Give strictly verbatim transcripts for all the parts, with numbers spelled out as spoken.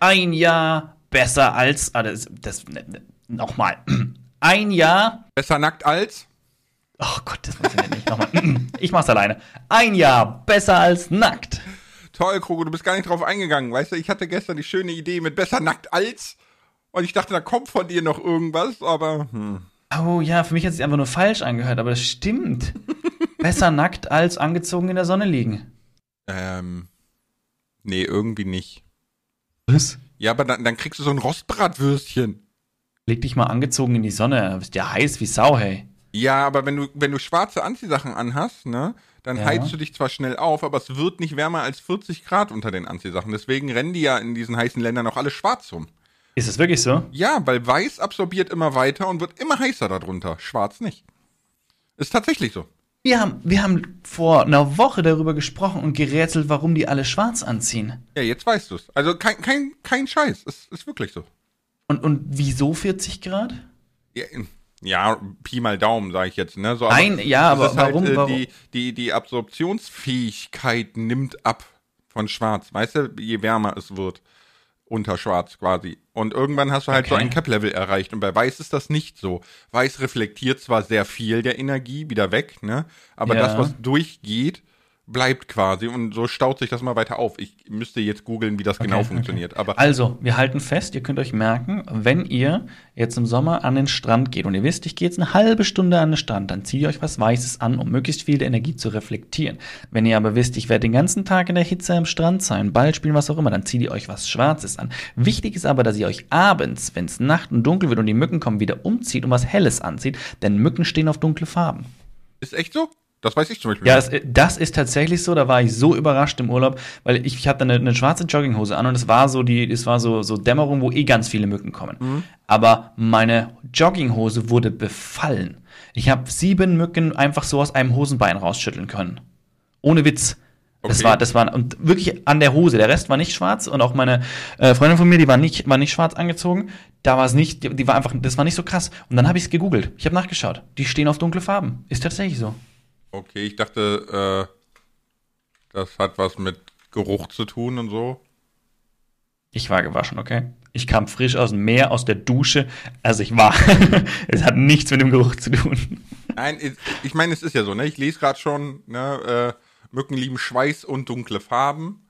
ein Jahr besser als, ah, das, das nochmal, ein Jahr besser nackt als, oh Gott, das funktioniert nicht, nochmal, ich mach's alleine, ein Jahr besser als nackt. Toll, Krogo, du bist gar nicht drauf eingegangen, weißt du, ich hatte gestern die schöne Idee mit besser nackt als und ich dachte, da kommt von dir noch irgendwas, aber hm. Oh ja, für mich hat es sich einfach nur falsch angehört, aber das stimmt. Besser nackt als angezogen in der Sonne liegen. Ähm, nee, irgendwie nicht. Was? Ja, aber dann, dann kriegst du so ein Rostbratwürstchen. Leg dich mal angezogen in die Sonne, du bist ja heiß wie Sau, hey. Ja, aber wenn du, wenn du schwarze Anziehsachen anhast, ne, dann ja. heizt du dich zwar schnell auf, aber es wird nicht wärmer als vierzig Grad unter den Anziehsachen. Deswegen rennen die ja in diesen heißen Ländern auch alle schwarz rum. Ist das wirklich so? Ja, weil weiß absorbiert immer weiter und wird immer heißer darunter. Schwarz nicht. Ist tatsächlich so. Wir haben, wir haben vor einer Woche darüber gesprochen und gerätselt, warum die alle schwarz anziehen. Ja, jetzt weißt du es. Also kein, kein, kein Scheiß. Es ist wirklich so. Und, und wieso vierzig Grad? Ja, ja, Pi mal Daumen, sage ich jetzt. Ne? So, aber Nein, ja, aber warum? Halt, äh, warum? Die, die, die Absorptionsfähigkeit nimmt ab von schwarz. Weißt du, je wärmer es wird. Unter schwarz quasi. Und irgendwann hast du halt okay. so ein Cap-Level erreicht. Und bei weiß ist das nicht so. Weiß reflektiert zwar sehr viel der Energie wieder weg, ne? Aber ja. das, was durchgeht, bleibt quasi. Und so staut sich das mal weiter auf. Ich müsste jetzt googeln, wie das okay, genau funktioniert. Okay. Aber also, wir halten fest, ihr könnt euch merken, wenn ihr jetzt im Sommer an den Strand geht und ihr wisst, ich gehe jetzt eine halbe Stunde an den Strand, dann zieht ihr euch was Weißes an, um möglichst viel der Energie zu reflektieren. Wenn ihr aber wisst, ich werde den ganzen Tag in der Hitze am Strand sein, Ball spielen, was auch immer, dann zieht ihr euch was Schwarzes an. Wichtig ist aber, dass ihr euch abends, wenn es Nacht und dunkel wird und die Mücken kommen, wieder umzieht und was Helles anzieht, denn Mücken stehen auf dunkle Farben. Ist echt so? Das weiß ich zum Beispiel. Ja, das, das ist tatsächlich so. Da war ich so überrascht im Urlaub, weil ich, ich habe dann eine, eine schwarze Jogginghose an und es war so die, es war so, so Dämmerung, wo eh ganz viele Mücken kommen. Mhm. Aber meine Jogginghose wurde befallen. Ich habe sieben Mücken einfach so aus einem Hosenbein rausschütteln können. Ohne Witz. Okay. Das war, das war und wirklich an der Hose. Der Rest war nicht schwarz und auch meine äh, Freundin von mir, die war nicht, war nicht schwarz angezogen. Da war es nicht, die, die war einfach, das war nicht so krass. Und dann habe ich es gegoogelt. Ich habe nachgeschaut. Die stehen auf dunkle Farben. Ist tatsächlich so. Okay, ich dachte, äh, das hat was mit Geruch zu tun und so. Ich war gewaschen, okay? Ich kam frisch aus dem Meer, aus der Dusche. Also ich war, es hat nichts mit dem Geruch zu tun. Nein, ich, ich meine, es ist ja so, ne? Ich lese gerade schon, ne? Äh, Mücken lieben Schweiß und dunkle Farben.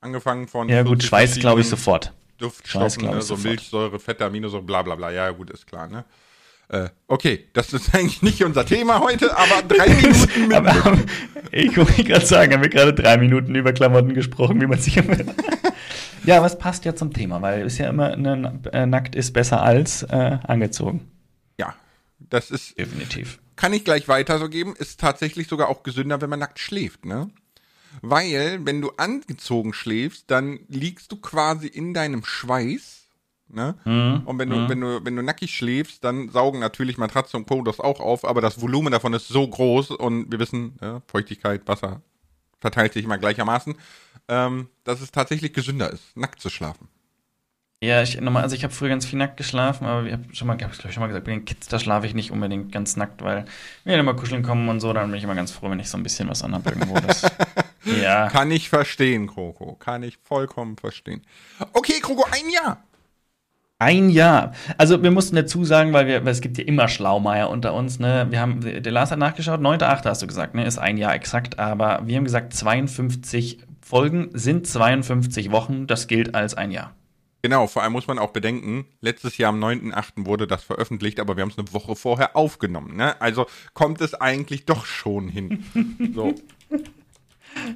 Angefangen von... Ja gut, Schweiß glaube ich sofort. Duftstoffen, ne? So sofort. Milchsäure, Fette, Aminosäure, bla bla bla. Ja gut, ist klar, ne? Okay, das ist eigentlich nicht unser Thema heute, aber drei Minuten mit. aber, aber, ich wollte gerade sagen, haben wir gerade drei Minuten über Klamotten gesprochen, wie man sich immer. Ja, aber es passt ja zum Thema, weil es ja immer ne, nackt ist besser als äh, angezogen. Ja, das ist. Definitiv. Kann ich gleich weiter so geben, ist tatsächlich sogar auch gesünder, wenn man nackt schläft, ne? Weil, wenn du angezogen schläfst, dann liegst du quasi in deinem Schweiß. Ne? Mhm. Und wenn du, mhm. wenn du, wenn du nackig schläfst, dann saugen natürlich Matratze und Co. das auch auf, aber das Volumen davon ist so groß und wir wissen, ja, Feuchtigkeit, Wasser verteilt sich immer gleichermaßen, ähm, dass es tatsächlich gesünder ist, nackt zu schlafen. Ja, ich nochmal, also ich habe früher ganz viel nackt geschlafen, aber ich habe schon mal, ich glaube ich schon mal gesagt, bei den Kids, da schlafe ich nicht unbedingt ganz nackt, weil wenn die immer kuscheln kommen und so, dann bin ich immer ganz froh, wenn ich so ein bisschen was anhabe irgendwo. Das, ja. Kann ich verstehen, Kroko, kann ich vollkommen verstehen. Okay, Kroko, ein Jahr. Ein Jahr. Also wir mussten dazu sagen, weil wir, weil es gibt ja immer Schlaumeier unter uns, ne? Wir haben, der Lars hat nachgeschaut, neunter achter hast du gesagt, ne? Ist ein Jahr exakt, aber wir haben gesagt, zweiundfünfzig Folgen sind zweiundfünfzig Wochen, das gilt als ein Jahr. Genau, vor allem muss man auch bedenken, letztes Jahr am neunter achter wurde das veröffentlicht, aber wir haben es eine Woche vorher aufgenommen, ne? Also kommt es eigentlich doch schon hin. So.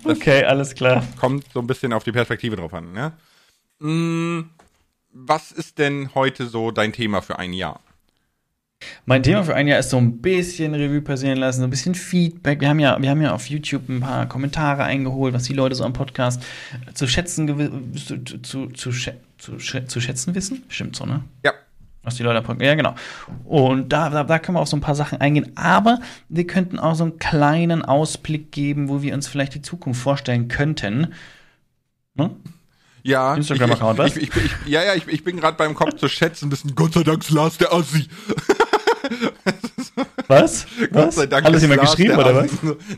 Okay, alles klar. Kommt so ein bisschen auf die Perspektive drauf an, ne? Mm. Was ist denn heute so dein Thema für ein Jahr? Mein Thema für ein Jahr ist so ein bisschen Revue passieren lassen, so ein bisschen Feedback. Wir haben ja, wir haben ja auf YouTube ein paar Kommentare eingeholt, was die Leute so am Podcast zu schätzen gewi- zu, zu, zu, schä- zu, schä- zu schätzen wissen. Stimmt so, ne? Ja. Was die Leute am Podcast, ja genau. Und da, da, da können wir auf so ein paar Sachen eingehen. Aber wir könnten auch so einen kleinen Ausblick geben, wo wir uns vielleicht die Zukunft vorstellen könnten. Ne? Ja, ich, ich, ich, ich, ich, ja, ja, ich, ich bin gerade beim Kopf zu schätzen, bisschen Gott sei Dank Lars der Assi. Das ist Was? Gott sei Dank. Hat das jemand geschrieben, oder was?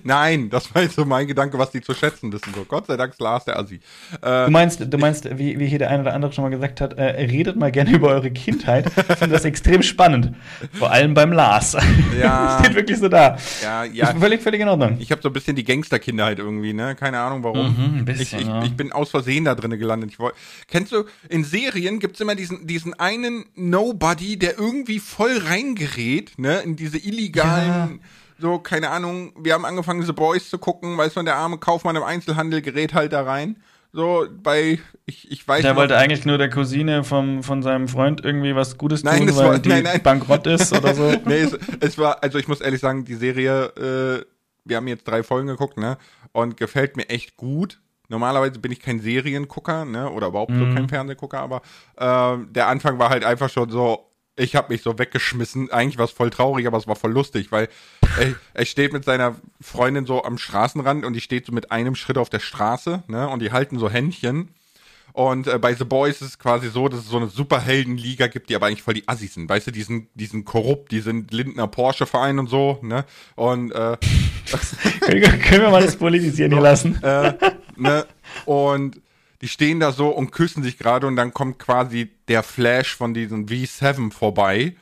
Nein, das war jetzt so mein Gedanke, was die zu schätzen wissen. So, Gott sei Dank, Lars, der Assi. Äh, du meinst, du meinst wie, wie hier der eine oder andere schon mal gesagt hat, äh, redet mal gerne über eure Kindheit. Ich finde das extrem spannend. Vor allem beim Lars. Ja. Steht wirklich so da. Ja, ja. Ist völlig, völlig in Ordnung. Ich habe so ein bisschen die Gangsterkindheit irgendwie, ne? Keine Ahnung, warum. Mhm, ein bisschen, ich, ich, ja. ich bin aus Versehen da drin gelandet. Ich wollt, kennst du, in Serien gibt's immer diesen, diesen einen Nobody, der irgendwie voll reingerät, ne? In diese illegalen, ja. so, keine Ahnung, wir haben angefangen, The Boys zu gucken, weißt du, der arme Kaufmann im Einzelhandel gerät halt da rein. So, bei, ich, ich weiß nicht. Der wollte eigentlich nur der Cousine vom, von seinem Freund irgendwie was Gutes tun, nein, weil war, die nein, nein. bankrott ist oder so. Nee, es, es war, also ich muss ehrlich sagen, die Serie, äh, wir haben jetzt drei Folgen geguckt, ne, und gefällt mir echt gut. Normalerweise bin ich kein Seriengucker, ne, oder überhaupt mhm. so kein Fernsehgucker, aber äh, der Anfang war halt einfach schon so, ich habe mich so weggeschmissen. Eigentlich war es voll traurig, aber es war voll lustig, weil er, er steht mit seiner Freundin so am Straßenrand und die steht so mit einem Schritt auf der Straße, ne, und die halten so Händchen. Und äh, bei The Boys ist es quasi so, dass es so eine Superheldenliga gibt, die aber eigentlich voll die Assis sind. Weißt du, die sind, die sind korrupt, die sind Lindner Porsche-Verein und so, ne? Und äh, können wir mal das politisieren hier lassen? Äh, ne? Und die stehen da so und küssen sich gerade und dann kommt quasi der Flash von diesem V sieben vorbei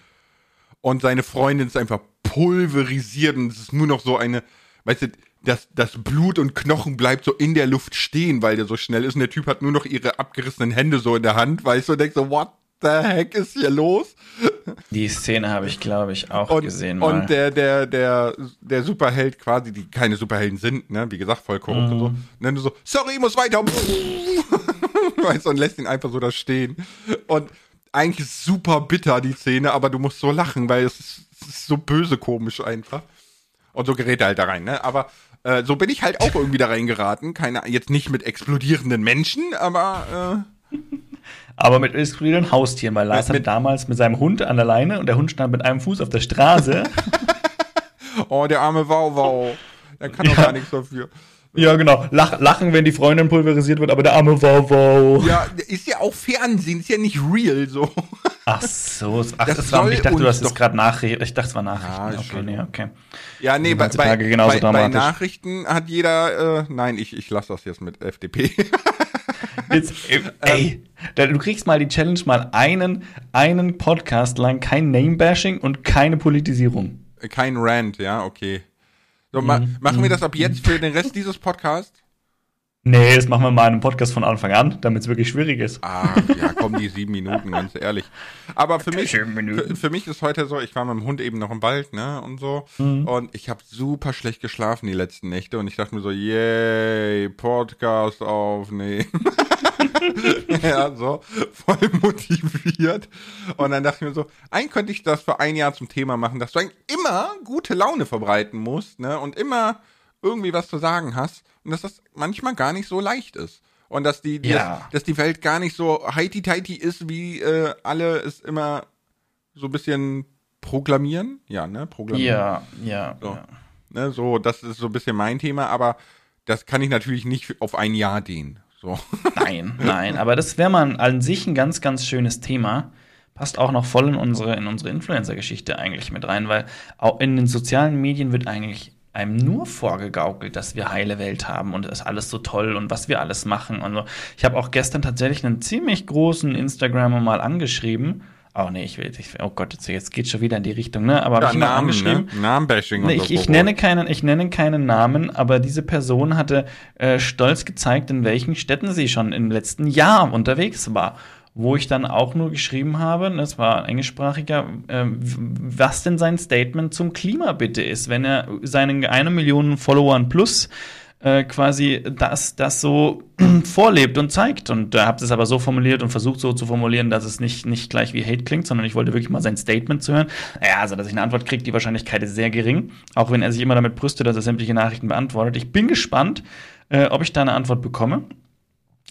und seine Freundin ist einfach pulverisiert und es ist nur noch so eine, weißt du, Das, das Blut und Knochen bleibt so in der Luft stehen, weil der so schnell ist. Und der Typ hat nur noch ihre abgerissenen Hände so in der Hand, weil ich so denke, so, what the heck ist hier los? Die Szene habe ich, glaube ich, auch und, gesehen. Mal. Und der, der, der, der Superheld quasi, die keine Superhelden sind, ne, wie gesagt, voll korrupt mhm. und so. Und dann so, sorry, ich muss weiter. Weißt du, und lässt ihn einfach so da stehen. Und eigentlich ist super bitter, die Szene, aber du musst so lachen, weil es ist, es ist so böse komisch einfach. Und so gerät er halt da rein, ne, aber Äh, so bin ich halt auch irgendwie da reingeraten. Keine, jetzt nicht mit explodierenden Menschen, aber äh aber mit explodierenden Haustieren, weil Lars hat damals mit seinem Hund an der Leine und der Hund stand mit einem Fuß auf der Straße. Oh, der arme Wauwau. Der kann doch ja. gar nichts dafür. Ja, genau. Lach, lachen, wenn die Freundin pulverisiert wird, aber der arme Wauwau. Ja, ist ja auch Fernsehen, ist ja nicht real so. Ach so, ach, das das war, ich dachte, du hast es gerade Nachrichten. Ich dachte, es war Nachrichten. Ja, okay, nee, okay. Ja, nee, bei, bei, bei, bei Nachrichten hat jeder. Äh, nein, ich, ich lasse das jetzt mit F D P. Jetzt, ey, ähm, du kriegst mal die Challenge, mal einen, einen Podcast lang, kein Name-Bashing und keine Politisierung. Kein Rant, ja, okay. So, ma- mm, machen mm, wir das ab jetzt für den Rest dieses Podcasts? Nee, das machen wir mal einen Podcast von Anfang an, damit es wirklich schwierig ist. Ah, ja, komm, die sieben Minuten, ganz ehrlich. Aber für mich, für, für mich ist heute so, ich war mit dem Hund eben noch im Wald, ne, und so. Mhm. Und ich habe super schlecht geschlafen die letzten Nächte. Und ich dachte mir so, yay, Podcast aufnehmen. Ja, so, voll motiviert. Und dann dachte ich mir so, eigentlich könnte ich das für ein Jahr zum Thema machen, dass du eigentlich immer gute Laune verbreiten musst, ne, und immer irgendwie was zu sagen hast. Und dass das manchmal gar nicht so leicht ist. Und dass die, ja. das, dass die Welt gar nicht so heiti-teiti ist, wie äh, alle es immer so ein bisschen proklamieren. Ja, ne? Proklamieren. Ja, ja. So. ja. Ne, so, das ist so ein bisschen mein Thema, aber das kann ich natürlich nicht auf ein Jahr dehnen. So. Nein, nein. Aber das wäre mal an sich ein ganz, ganz schönes Thema. Passt auch noch voll in unsere, in unsere Influencer-Geschichte eigentlich mit rein, weil auch in den sozialen Medien wird eigentlich einem nur vorgegaukelt, dass wir heile Welt haben und ist alles so toll und was wir alles machen und so. Ich habe auch gestern tatsächlich einen ziemlich großen Instagramer mal angeschrieben. Oh nee, ich will jetzt, oh Gott, jetzt geht's schon wieder in die Richtung, ne? Aber ja, hab ich Namen, mal angeschrieben. Ne? Namenbashing nee, und so. Ich, ich nenne keinen, ich nenne keinen Namen, aber diese Person hatte äh, stolz gezeigt, in welchen Städten sie schon im letzten Jahr unterwegs war. Wo ich dann auch nur geschrieben habe, das war ein englischsprachiger, äh, was denn sein Statement zum Klima bitte ist, wenn er seinen eine Million Followern plus äh, quasi das, das so vorlebt und zeigt. Und da äh, habe es aber so formuliert und versucht so zu formulieren, dass es nicht, nicht gleich wie Hate klingt, sondern ich wollte wirklich mal sein Statement zu hören. Naja, also, dass ich eine Antwort kriege, die Wahrscheinlichkeit ist sehr gering, auch wenn er sich immer damit brüstet, dass er sämtliche Nachrichten beantwortet. Ich bin gespannt, äh, ob ich da eine Antwort bekomme.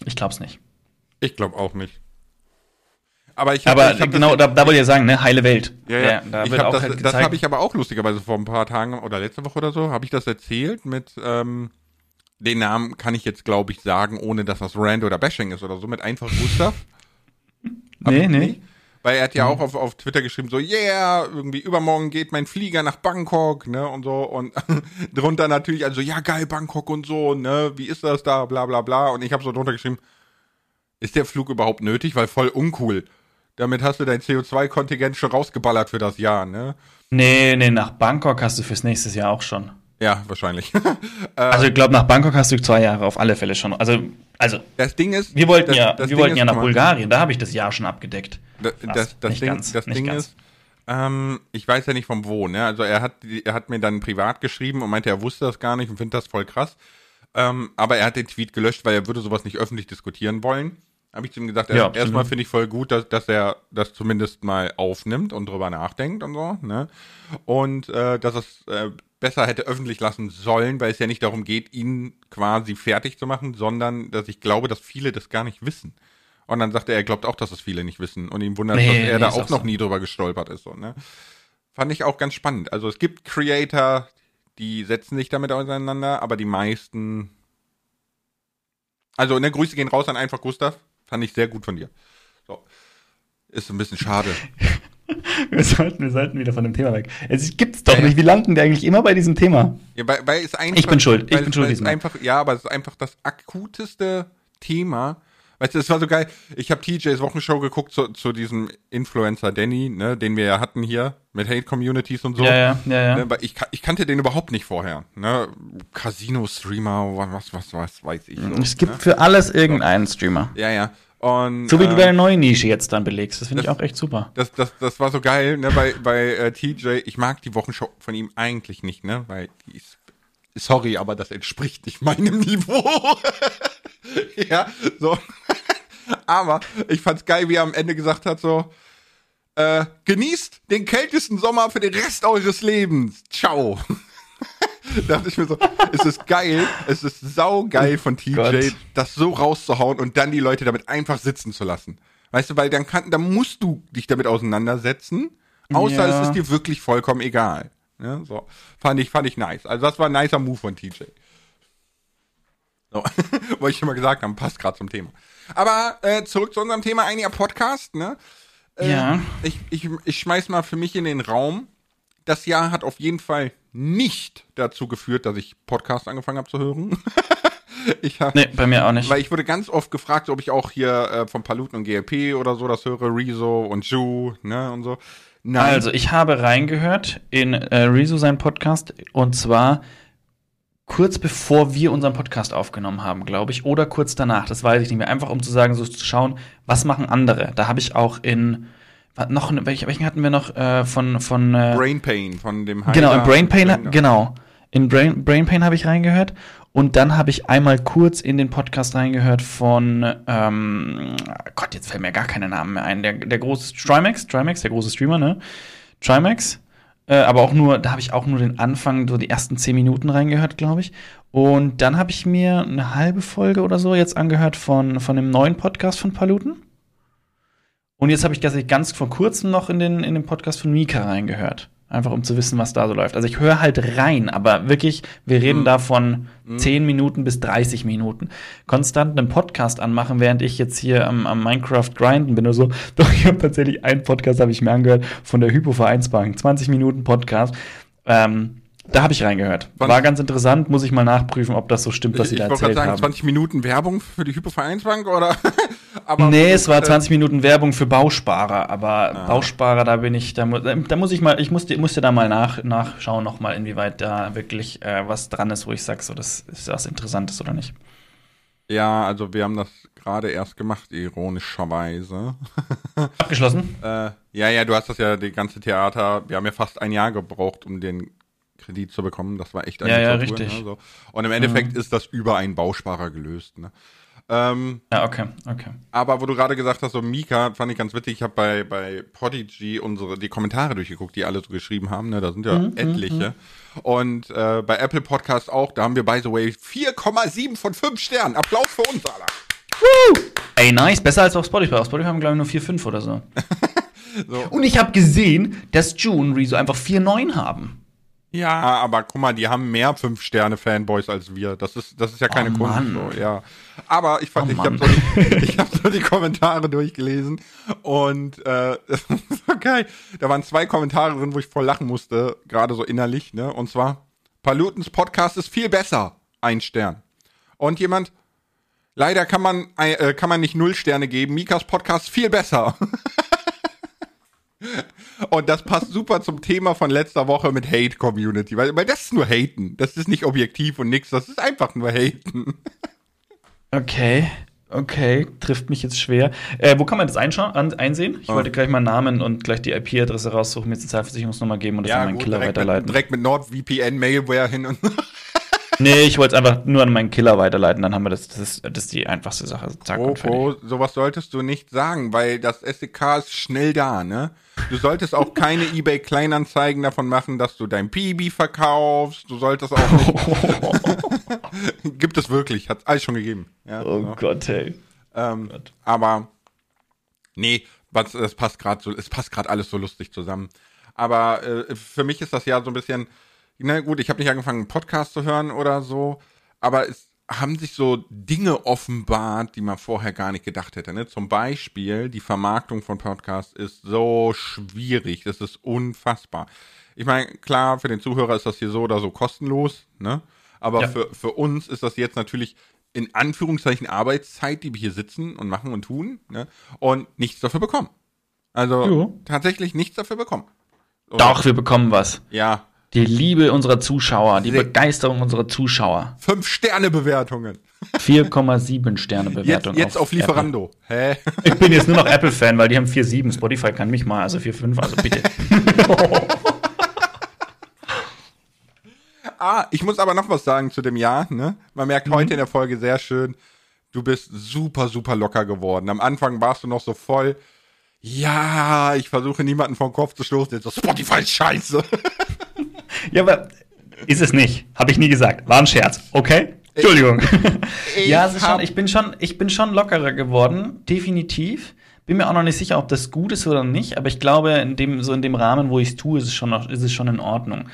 Ich glaube es nicht. Ich glaube auch nicht. Aber, ich hab, aber ich hab genau, das, da, da wollte ich ja sagen, ne, heile Welt. Ja, ja. ja da ich wird auch das halt das habe ich aber auch lustigerweise vor ein paar Tagen oder letzte Woche oder so, habe ich das erzählt mit, ähm, den Namen kann ich jetzt, glaube ich, sagen, ohne dass das Rand oder Bashing ist oder so, mit einfach Gustav. nee, nee. Nicht? Weil er hat ja mhm. auch auf, auf Twitter geschrieben, so, yeah, irgendwie übermorgen geht mein Flieger nach Bangkok, ne, und so. Und drunter natürlich, also, ja, geil, Bangkok und so, ne, wie ist das da, bla, bla, bla. Und ich habe so drunter geschrieben, ist der Flug überhaupt nötig? Weil voll uncool. Damit hast du dein C O zwei Kontingent schon rausgeballert für das Jahr, ne? Nee, nee, nach Bangkok hast du fürs nächste Jahr auch schon. Ja, wahrscheinlich. Also ich glaube, nach Bangkok hast du zwei Jahre auf alle Fälle schon. Also, also das Ding ist, wir wollten das, ja, das wir wollten ja nach Bulgarien, da habe ich das Jahr schon abgedeckt. Das, Fast, das, das nicht Ding, ganz, das nicht Ding ganz. ist, ähm, ich weiß ja nicht vom Wo, ne? Also er hat, er hat mir dann privat geschrieben und meinte, er wusste das gar nicht und findet das voll krass. Ähm, aber er hat den Tweet gelöscht, weil er würde sowas nicht öffentlich diskutieren wollen. Habe ich zu ihm gesagt, ja, erst, erstmal finde ich voll gut, dass, dass er das zumindest mal aufnimmt und drüber nachdenkt und so, ne? Und äh, dass es äh, besser hätte öffentlich lassen sollen, weil es ja nicht darum geht, ihn quasi fertig zu machen, sondern dass ich glaube, dass viele das gar nicht wissen. Und dann sagte er, er glaubt auch, dass es viele nicht wissen. Und ihm wundert, nee, dass er nee, da auch noch so. nie drüber gestolpert ist. So, ne? Fand ich auch ganz spannend. Also es gibt Creator, die setzen sich damit auseinander, aber die meisten... Also, ne, Grüße gehen raus an einfach Gustav. Fand ich sehr gut von dir. So. Ist ein bisschen schade. wir, sollten, wir sollten wieder von dem Thema weg. Es gibt's doch ja, nicht. Wie landen wir eigentlich immer bei diesem Thema? Ja, weil, weil es einfach, ich bin schuld. Ich weil, bin schuld. Weil es einfach, ja, aber es ist einfach das akuteste Thema. Weißt du, es war so geil. Ich habe T Js Wochenshow geguckt zu, zu diesem Influencer Danny, ne, den wir ja hatten hier mit Hate Communities und so. Ja, ja, ja, ja. Ich, ich kannte den überhaupt nicht vorher. Ne? Casino-Streamer, was, was, was weiß ich. So, es gibt ne? für alles irgendeinen Streamer. Ja, ja. Und, so wie du deine neue Nische jetzt dann belegst. Das finde ich auch echt super. Das, das, das war so geil, ne, bei, bei äh, T J. Ich mag die Wochenshow von ihm eigentlich nicht, ne, weil die ist, sorry, aber das entspricht nicht meinem Niveau. Ja, so. Aber ich fand's geil, wie er am Ende gesagt hat, so, äh, genießt den kältesten Sommer für den Rest eures Lebens. Ciao. Da dachte ich mir so, es ist geil, es ist saugeil von T J, Gott. das so rauszuhauen und dann die Leute damit einfach sitzen zu lassen. Weißt du, weil dann, kann, dann musst du dich damit auseinandersetzen, außer ja. es ist dir wirklich vollkommen egal. Ja, so. Fand ich, fand ich nice. Also das war ein nicer Move von T J. So, wollte ich schon mal gesagt haben, passt gerade zum Thema. Aber äh, zurück zu unserem Thema, einiger Podcast, ne? Äh, ja. Ich, ich, ich schmeiß mal für mich in den Raum. Das Jahr hat auf jeden Fall nicht dazu geführt, dass ich Podcasts angefangen habe zu hören. ich hab, nee, bei mir auch nicht. Weil ich wurde ganz oft gefragt, ob ich auch hier äh, von Paluten und G L P oder so das höre, Rezo und Ju, ne, und so. Nein. Also, ich habe reingehört in äh, Rezo seinen Podcast und zwar kurz bevor wir unseren Podcast aufgenommen haben, glaube ich, oder kurz danach, das weiß ich nicht mehr, einfach um zu sagen, so zu schauen, was machen andere. Da habe ich auch in, noch, welchen hatten wir noch, äh, von, von äh, Brain Pain, von dem Heiler. Genau, in Brain Pain, ha- genau, in Brain, Brain Pain habe ich reingehört und dann habe ich einmal kurz in den Podcast reingehört von, ähm, Gott, jetzt fällt mir gar keine Namen mehr ein, der, der große Trimax, Trimax, der große Streamer, ne, Trimax, aber auch nur, da habe ich auch nur den Anfang, so die ersten zehn Minuten reingehört, glaube ich. Und dann habe ich mir eine halbe Folge oder so jetzt angehört von, von dem neuen Podcast von Paluten. Und jetzt habe ich tatsächlich ganz vor kurzem noch in den, in den Podcast von Mika reingehört. Einfach um zu wissen, was da so läuft. Also ich höre halt rein, aber wirklich, wir reden mhm. da von mhm. zehn Minuten bis dreißig Minuten. Konstant einen Podcast anmachen, während ich jetzt hier am, am Minecraft grinden bin oder so. Doch, ich habe tatsächlich einen Podcast, habe ich mir angehört, von der Hypo-Vereinsbank. zwanzig Minuten Podcast. Ähm, da habe ich reingehört. War ganz interessant, muss ich mal nachprüfen, ob das so stimmt, was ich, sie da erzählt haben. Ich wollte gerade sagen, zwanzig Minuten Werbung für die Hypo-Vereinsbank oder? Aber nee, es war zwanzig Minuten Werbung für Bausparer, aber ah. Bausparer, da bin ich, da, da muss ich mal, ich musste, musste da mal nach, nachschauen nochmal, inwieweit da wirklich äh, was dran ist, wo ich sag, so, das ist was Interessantes oder nicht. Ja, also wir haben das gerade erst gemacht, ironischerweise. Abgeschlossen? äh, ja, ja, du hast das ja, die ganze Theater, wir haben ja fast ein Jahr gebraucht, um den Kredit zu bekommen, das war echt eine Tortur. Ja, ja, richtig. Ne, so. Und im Endeffekt mhm. ist das über einen Bausparer gelöst, ne? Ähm, ja, okay, okay. Aber wo du gerade gesagt hast, so Mika, fand ich ganz witzig, ich habe bei, bei Podigy unsere, die Kommentare durchgeguckt, die alle so geschrieben haben, ne, da sind ja mhm, etliche. Mhm. Und äh, bei Apple Podcasts auch, da haben wir, by the way, vier Komma sieben von fünf Sternen. Applaus für uns, Alter. Woo! Ey, nice, besser als auf Spotify. Auf Spotify haben wir, glaube ich, nur vier Komma fünf oder so. So. Und ich habe gesehen, dass June Rezo einfach vier Komma neun haben. Ja, aber guck mal, die haben mehr fünf Sterne Fanboys als wir. Das ist, das ist ja keine oh, Kunst. So, ja. Aber ich fand, oh, ich habe so, hab so die Kommentare durchgelesen und äh, das ist so geil. Da waren zwei Kommentare drin, wo ich voll lachen musste, gerade so innerlich, ne? Und zwar, Palutens Podcast ist viel besser, ein Stern. Und jemand, leider kann man, äh, kann man nicht null Sterne geben, Mikas Podcast viel besser. Und das passt super zum Thema von letzter Woche mit Hate-Community, weil, weil das ist nur Haten, das ist nicht objektiv und nix, das ist einfach nur Haten. Okay, okay, trifft mich jetzt schwer. Äh, wo kann man das einscha- an- einsehen? Ich oh. wollte gleich meinen Namen und gleich die I P-Adresse raussuchen, mir die Sozialversicherungsnummer geben und das ja, an meinen gut, Killer direkt weiterleiten. Mit, direkt mit NordVPN-Malware hin und nee, ich wollte es einfach nur an meinen Killer weiterleiten, dann haben wir das, das ist, das ist die einfachste Sache. Zack und fertig. Oh, sowas solltest du nicht sagen, weil das S D K ist schnell da, ne? Du solltest auch keine eBay-Kleinanzeigen davon machen, dass du dein Pibi verkaufst, du solltest auch nicht... Gibt es wirklich, hat es alles schon gegeben. Ja, oh so. Gott, hey. Ähm, oh Gott. Aber, nee, was, das passt gerade so, es passt gerade alles so lustig zusammen. Aber äh, für mich ist das ja so ein bisschen... Na gut, ich habe nicht angefangen, einen Podcast zu hören oder so, aber es haben sich so Dinge offenbart, die man vorher gar nicht gedacht hätte. Ne? Zum Beispiel, die Vermarktung von Podcasts ist so schwierig, das ist unfassbar. Ich meine, klar, für den Zuhörer ist das hier so oder so kostenlos, ne? Aber ja. für, für uns ist das jetzt natürlich in Anführungszeichen Arbeitszeit, die wir hier sitzen und machen und tun, ne? Und nichts dafür bekommen. Also jo. tatsächlich nichts dafür bekommen. Und doch, wir bekommen was. Ja. Die Liebe unserer Zuschauer, die Begeisterung unserer Zuschauer. fünf Sterne Bewertungen vier Komma sieben Sterne Bewertungen Jetzt, jetzt auf, auf Lieferando. Hä? Ich bin jetzt nur noch Apple-Fan, weil die haben vier Komma sieben Spotify kann mich mal, also vier Komma fünf also bitte. ah, ich muss aber noch was sagen zu dem Jahr, ne? Man merkt mhm. heute in der Folge sehr schön, du bist super, super locker geworden. Am Anfang warst du noch so voll, ja, ich versuche niemanden vom Kopf zu stoßen, jetzt so Spotify ist scheiße. Ja, aber ist es nicht. Habe ich nie gesagt. War ein Scherz. Okay? Entschuldigung. Ich, ich ja, es ist schon, ich, bin schon, ich bin schon lockerer geworden. Definitiv. Bin mir auch noch nicht sicher, ob das gut ist oder nicht. Aber ich glaube, in dem, so in dem Rahmen, wo ich es tue, ist es schon, ist es schon in Ordnung.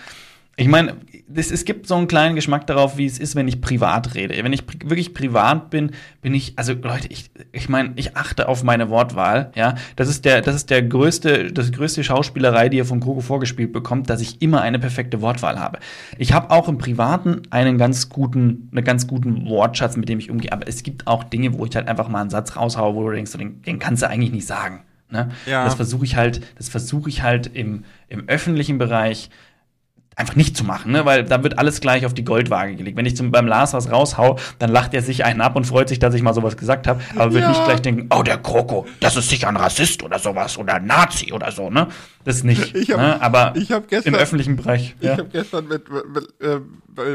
Ich meine, es gibt so einen kleinen Geschmack darauf, wie es ist, wenn ich privat rede. Wenn ich pri- wirklich privat bin, bin ich, also Leute, ich, ich meine, ich achte auf meine Wortwahl, ja. Das ist der, das ist der größte, das größte Schauspielerei, die ihr von Coco vorgespielt bekommt, dass ich immer eine perfekte Wortwahl habe. Ich habe auch im Privaten einen ganz guten, einen ganz guten Wortschatz, mit dem ich umgehe. Aber es gibt auch Dinge, wo ich halt einfach mal einen Satz raushaue, wo du denkst, den, den kannst du eigentlich nicht sagen, ne? Ja. Das versuche ich halt, das versuche ich halt im, im öffentlichen Bereich, einfach nicht zu machen, ne? Weil da wird alles gleich auf die Goldwaage gelegt. Wenn ich zum, beim Lars was raushau, dann lacht er sich einen ab und freut sich, dass ich mal sowas gesagt habe, aber wird ja. nicht gleich denken, oh, der Kroko, das ist sicher ein Rassist oder sowas oder ein Nazi oder so, ne? Das nicht, ich hab, ne? Aber ich hab gestern, im öffentlichen Bereich. Ich ja. habe gestern mit, mit, äh,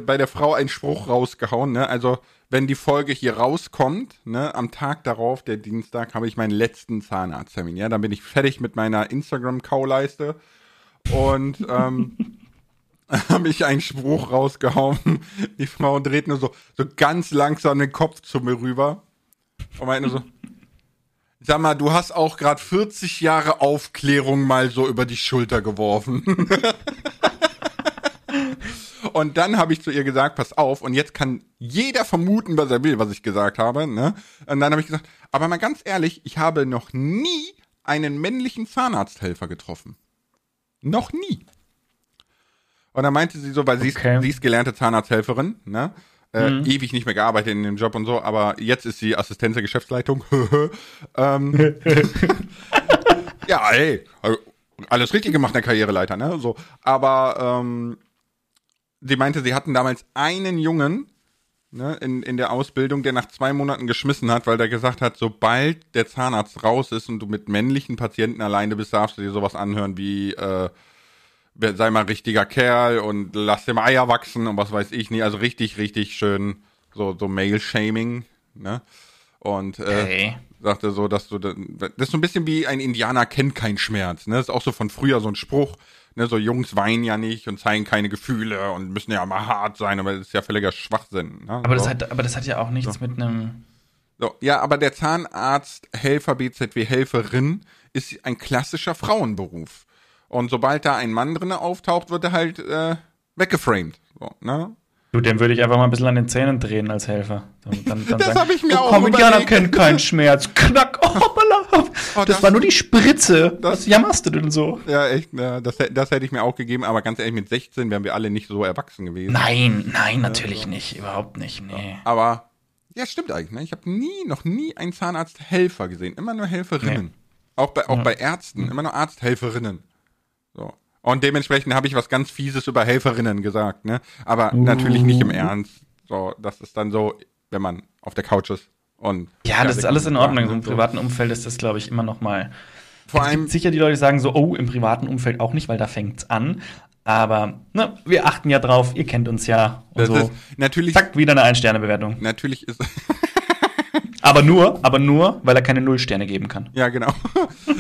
bei der Frau einen Spruch rausgehauen, ne? Also, wenn die Folge hier rauskommt, ne, am Tag darauf, der Dienstag, habe ich meinen letzten Zahnarzttermin, ja? Dann bin ich fertig mit meiner Instagram-Kauleiste und, ähm, habe ich einen Spruch rausgehauen. Die Frau dreht nur so, so ganz langsam den Kopf zu mir rüber. Und meinte so, sag mal, du hast auch gerade vierzig Jahre Aufklärung mal so über die Schulter geworfen. Und dann habe ich zu ihr gesagt, pass auf, und jetzt kann jeder vermuten, was er will, was ich gesagt habe, ne? Und dann habe ich gesagt, aber mal ganz ehrlich, ich habe noch nie einen männlichen Zahnarzthelfer getroffen. Noch nie. Und dann meinte sie so, weil okay. sie, ist, sie ist gelernte Zahnarzthelferin, ne? Äh, mhm. Ewig nicht mehr gearbeitet in dem Job und so, aber jetzt ist sie Assistenz der Geschäftsleitung. ähm, ja, ey, alles richtig gemacht, der Karriereleiter, ne? So, aber ähm, sie meinte, sie hatten damals einen Jungen, ne, in, in der Ausbildung, der nach zwei Monaten geschmissen hat, weil der gesagt hat, sobald der Zahnarzt raus ist und du mit männlichen Patienten alleine bist, darfst du dir sowas anhören wie, äh, sei mal richtiger Kerl und lass dem Eier wachsen und was weiß ich nicht. Also richtig, richtig schön so, so Male-Shaming, ne? Und äh, hey. sagte so, dass du, das ist so ein bisschen wie ein Indianer kennt keinen Schmerz, ne? Das ist auch so von früher so ein Spruch, ne? So Jungs weinen ja nicht und zeigen keine Gefühle und müssen ja mal hart sein, aber das ist ja völliger Schwachsinn, ne? Aber, so. das, hat, aber das hat ja auch nichts so. mit einem... So, ja, aber der Zahnarzthelfer, B Z W-Helferin ist ein klassischer Frauenberuf. Und sobald da ein Mann drin auftaucht, wird er halt äh, weggeframed. So, ne? Du, den würde ich einfach mal ein bisschen an den Zähnen drehen als Helfer. Dann, dann, dann das habe ich mir oh, auch komm, überlegt. Indianer kennen keinen Schmerz. Knack, oh, oh das, das war nur die Spritze. Das, Was jammerst du denn so? Ja, echt, ja, das, das hätte ich mir auch gegeben. Aber ganz ehrlich, mit sechzehn wären wir alle nicht so erwachsen gewesen. Nein, nein, natürlich ja, nicht. Überhaupt nicht, nee. Aber, ja, stimmt eigentlich. Ne? Ich habe nie, noch nie einen Zahnarzthelfer gesehen. Immer nur Helferinnen. Nee. Auch, bei, auch ja. bei Ärzten. Immer nur Arzthelferinnen. So. Und dementsprechend habe ich was ganz Fieses über Helferinnen gesagt, ne? Aber uh. natürlich nicht im Ernst. So, das ist dann so, wenn man auf der Couch ist und ja, das ist alles in Ordnung. So im privaten Umfeld ist das, glaube ich, immer noch mal. Vor allem sicher die Leute, die sagen so, oh, im privaten Umfeld auch nicht, weil da fängt's an. Aber ne, wir achten ja drauf. Ihr kennt uns ja und das so. Ist natürlich zack wieder eine Ein-Sterne-Bewertung. Natürlich ist. aber nur, aber nur, weil er keine Null-Sterne geben kann. Ja, genau.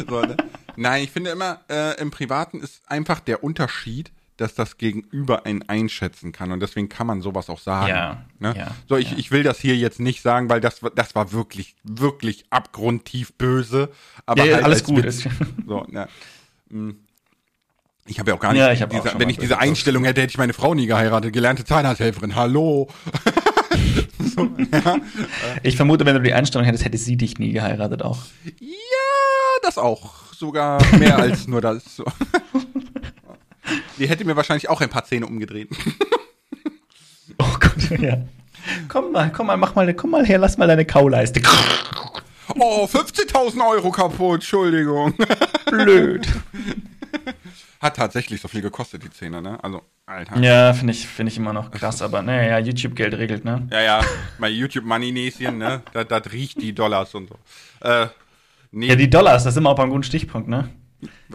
so, ne? Nein, ich finde immer, äh, im Privaten ist einfach der Unterschied, dass das Gegenüber einen einschätzen kann. Und deswegen kann man sowas auch sagen. Ja, ne? ja, so, ich, ja. ich will das hier jetzt nicht sagen, weil das, das war wirklich, wirklich abgrundtief böse. Aber ja, halt alles gut. Witz. So, ne? Ich habe ja auch gar nicht, ja, ich diese, auch wenn ich diese Einstellung hätte, hätte ich meine Frau nie geheiratet. Gelernte Zahnarzthelferin, hallo. so, ja. Ich vermute, wenn du die Einstellung hättest, hätte sie dich nie geheiratet auch. Ja, das auch. Sogar mehr als nur das. So. Die hätte mir wahrscheinlich auch ein paar Zähne umgedreht. Oh Gott, ja. Komm mal, komm mal, mach mal, komm mal her, lass mal deine Kauleiste. Oh, fünfzehntausend Euro kaputt, Entschuldigung. Blöd. Hat tatsächlich so viel gekostet, die Zähne, ne? Also, Alter. Ja, finde ich, find ich immer noch krass, aber naja, ne, YouTube-Geld regelt, ne? Ja, ja, bei YouTube-Money-Nesien, ne? Das, das riecht die Dollars und so. Äh, Nee. Ja, die Dollars, das sind wir auch beim guten Stichpunkt, ne?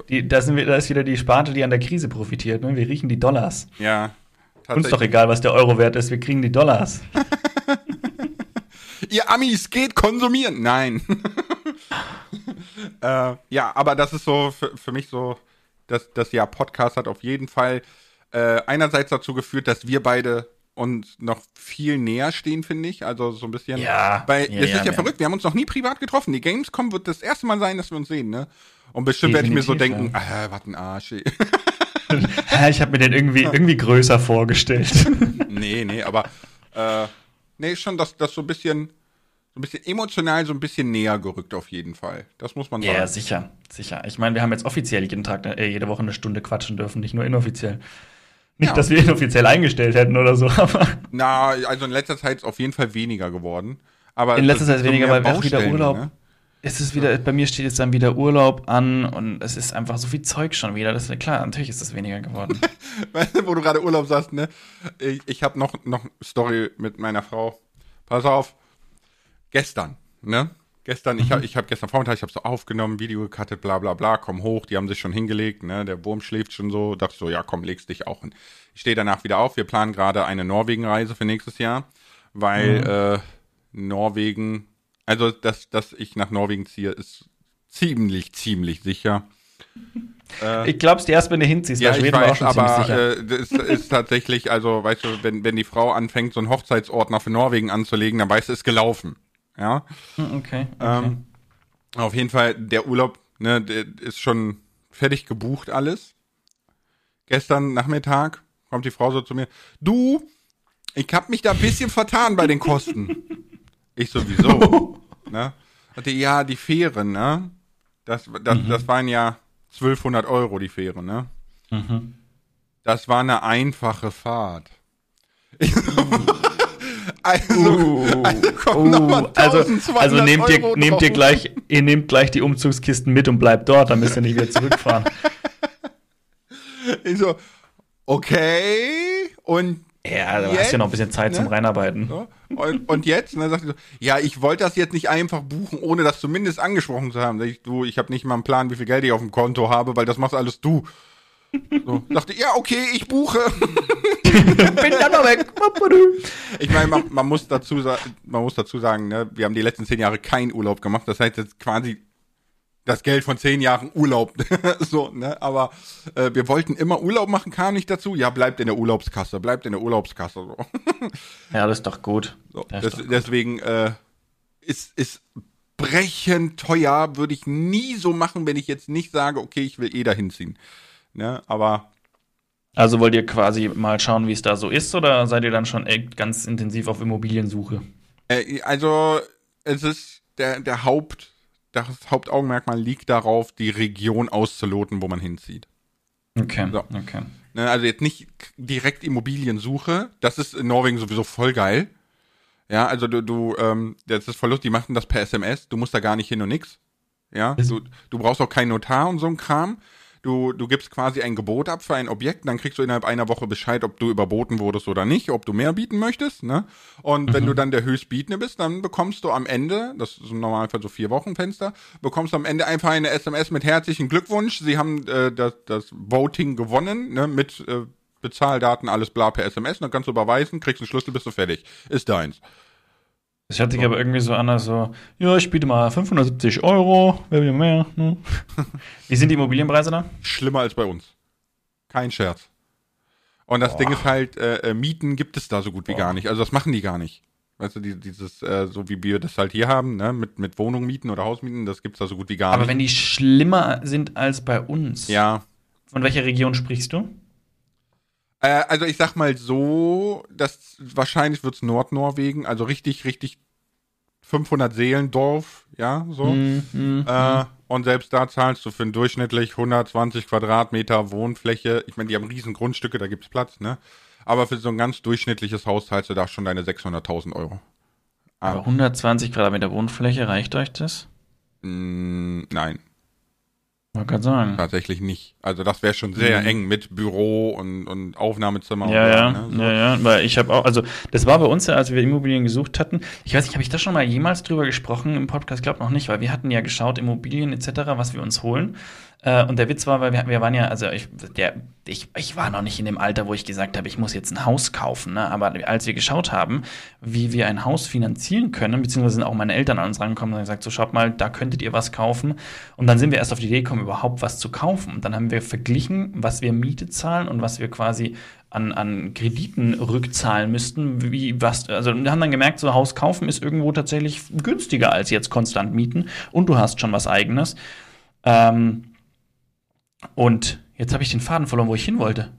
Die, da, sind wir, da ist wieder die Sparte, die an der Krise profitiert, ne? Wir riechen die Dollars. Ja. Uns doch egal, was der Euro wert ist, wir kriegen die Dollars. Ihr Amis, geht konsumieren! Nein. äh, ja, aber das ist so für, für mich so, dass das Jahr Podcast hat auf jeden Fall äh, einerseits dazu geführt, dass wir beide und noch viel näher stehen, finde ich. Also so ein bisschen. Ja. Weil ja, es ja, ist ja, ja verrückt, wir haben uns noch nie privat getroffen. Die Gamescom wird das erste Mal sein, dass wir uns sehen, ne? Und bestimmt werde ich mir so denken, ja. ah, was ein Arsch. ich habe mir den irgendwie, irgendwie größer vorgestellt. nee, nee, aber äh, nee, schon das, das so ein bisschen, so ein bisschen emotional so ein bisschen näher gerückt auf jeden Fall. Das muss man sagen. Ja, sicher, sicher. Ich meine, wir haben jetzt offiziell jeden Tag, äh, jede Woche eine Stunde quatschen dürfen, nicht nur inoffiziell. Nicht, ja. dass wir ihn offiziell eingestellt hätten oder so, aber. Na, also in letzter Zeit ist auf jeden Fall weniger geworden. Aber in letzter Zeit weniger, weil auch wieder Urlaub. Ne? Es ist wieder, ja. bei mir steht jetzt dann wieder Urlaub an und es ist einfach so viel Zeug schon wieder. Das ist klar, natürlich ist das weniger geworden. weißt du, wo du gerade Urlaub sagst, ne? Ich, ich habe noch noch Story mit meiner Frau. Pass auf. Gestern, ne? Gestern, mhm. ich habe ich hab gestern Vormittag, ich habe so aufgenommen, Video gecuttet, bla bla bla, komm hoch, die haben sich schon hingelegt, ne, der Wurm schläft schon so, dachte ich so, ja komm, legst dich auch hin. Ich stehe danach wieder auf, wir planen gerade eine Norwegen-Reise für nächstes Jahr, weil mhm. äh, Norwegen, also dass, dass ich nach Norwegen ziehe, ist ziemlich, ziemlich sicher. Äh, ich glaub's dir erst, wenn du hinziehst, ja, weil Schweden war auch schon aber, ziemlich sicher. Äh, das ist tatsächlich, also weißt du, wenn, wenn die Frau anfängt, so einen Hochzeitsordner für Norwegen anzulegen, dann weißt du, ist gelaufen. Ja. Okay. okay. Ähm, auf jeden Fall, der Urlaub, ne, der ist schon fertig gebucht alles. Gestern Nachmittag kommt die Frau so zu mir, du, ich hab mich da ein bisschen vertan bei den Kosten. ich sowieso. ne? Hatte, ja, die Fähren, ne? Das, das, mhm. das waren ja zwölfhundert Euro, die Fähren, ne? Mhm. Das war eine einfache Fahrt. Ich Also, uh, also kommt uh, nochmal zwölfhundert also, also nehmt ihr, Euro nehmt ihr gleich, ihr nehmt gleich die Umzugskisten mit und bleibt dort, dann müsst ihr nicht wieder zurückfahren. Ich so, okay, und ja, du jetzt, hast ja noch ein bisschen Zeit, ne? Zum Reinarbeiten. So, und, und jetzt? Und dann sagt sie so, ja, ich wollte das jetzt nicht einfach buchen, ohne das zumindest angesprochen zu haben. Sag ich, du, ich habe nicht mal einen Plan, wie viel Geld ich auf dem Konto habe, weil das machst alles du. So, dachte, ja, okay, ich buche. Bin dann mal weg. Ich meine, man, man, muss dazu, man muss dazu sagen, ne, wir haben die letzten zehn Jahre keinen Urlaub gemacht. Das heißt jetzt quasi das Geld von zehn Jahren Urlaub. so, ne? Aber äh, wir wollten immer Urlaub machen, kam nicht dazu. Ja, bleibt in der Urlaubskasse, bleibt in der Urlaubskasse. So. ja, das ist doch gut. So, das das, ist doch gut. Deswegen äh, ist, ist brechend teuer, würde ich nie so machen, wenn ich jetzt nicht sage, okay, ich will eh dahin ziehen. Ne? Aber Also wollt ihr quasi mal schauen, wie es da so ist, oder seid ihr dann schon ganz intensiv auf Immobiliensuche? Äh, also es ist der, der Haupt, das Hauptaugenmerkmal liegt darauf, die Region auszuloten, wo man hinzieht. Okay, so. Okay. Also jetzt nicht direkt Immobiliensuche, das ist in Norwegen sowieso voll geil. Ja, also du, du ähm, das ist voll lustig, die machen das per S M S, du musst da gar nicht hin und nix. Ja, du, du brauchst auch keinen Notar und so ein Kram. Du, du gibst quasi ein Gebot ab für ein Objekt, dann kriegst du innerhalb einer Woche Bescheid, ob du überboten wurdest oder nicht, ob du mehr bieten möchtest, ne? Und mhm. wenn du dann der Höchstbietende bist, dann bekommst du am Ende, das ist im Normalfall so vier Wochen Fenster, bekommst du am Ende einfach eine S M S mit herzlichen Glückwunsch, sie haben äh, das, das Voting gewonnen, ne? Mit äh, Bezahldaten, alles bla per S M S, dann kannst du überweisen, kriegst einen Schlüssel, bist du fertig. Ist deins. Das hört sich aber irgendwie so an, als so, ja, ich biete mal fünfhundertsiebzig Euro, wer will mehr, ne? Wie sind die Immobilienpreise da? Schlimmer als bei uns. Kein Scherz. Und das Boah. Ding ist halt, äh, Mieten gibt es da so gut wie Boah. gar nicht. Also das machen die gar nicht. Weißt du, die, dieses, äh, so wie wir das halt hier haben, ne, mit, mit Wohnungen mieten oder Hausmieten, das gibt es da so gut wie gar aber nicht. Aber wenn die schlimmer sind als bei uns? Ja. Von welcher Region sprichst du? Also ich sag mal so, dass wahrscheinlich wird's Nordnorwegen, also richtig, richtig fünfhundert Seelendorf, ja, so. Mm, mm, äh, mm. Und selbst da zahlst du für einen durchschnittlich hundertzwanzig Quadratmeter Wohnfläche, ich meine, die haben riesen Grundstücke, da gibt's Platz, ne? Aber für so ein ganz durchschnittliches Haus zahlst du da schon deine sechshunderttausend Euro. Ah. Aber hundertzwanzig Quadratmeter Wohnfläche, reicht euch das? Mm, nein. Man kann sagen. Tatsächlich nicht. Also das wäre schon sehr mhm. eng mit Büro und, und Aufnahmezimmer. Ja, und ja. Ne? So. ja, ja, weil ich habe auch, also das war bei uns ja, als wir Immobilien gesucht hatten, ich weiß nicht, habe ich da schon mal jemals drüber gesprochen im Podcast? Ich glaube noch nicht, weil wir hatten ja geschaut, Immobilien et cetera, was wir uns holen. Und der Witz war, weil wir, wir waren ja, also ich, der, ich, ich war noch nicht in dem Alter, wo ich gesagt habe, ich muss jetzt ein Haus kaufen, ne? Aber als wir geschaut haben, wie wir ein Haus finanzieren können, beziehungsweise sind auch meine Eltern an uns rangekommen und haben gesagt, so schaut mal, da könntet ihr was kaufen. Und dann sind wir erst auf die Idee gekommen, überhaupt was zu kaufen. Und dann haben wir verglichen, was wir Miete zahlen und was wir quasi an, an Krediten rückzahlen müssten. Wie, was, also wir haben dann gemerkt, so Haus kaufen ist irgendwo tatsächlich günstiger als jetzt konstant mieten. Und du hast schon was Eigenes. Ähm, Und jetzt habe ich den Faden verloren, wo ich hin wollte.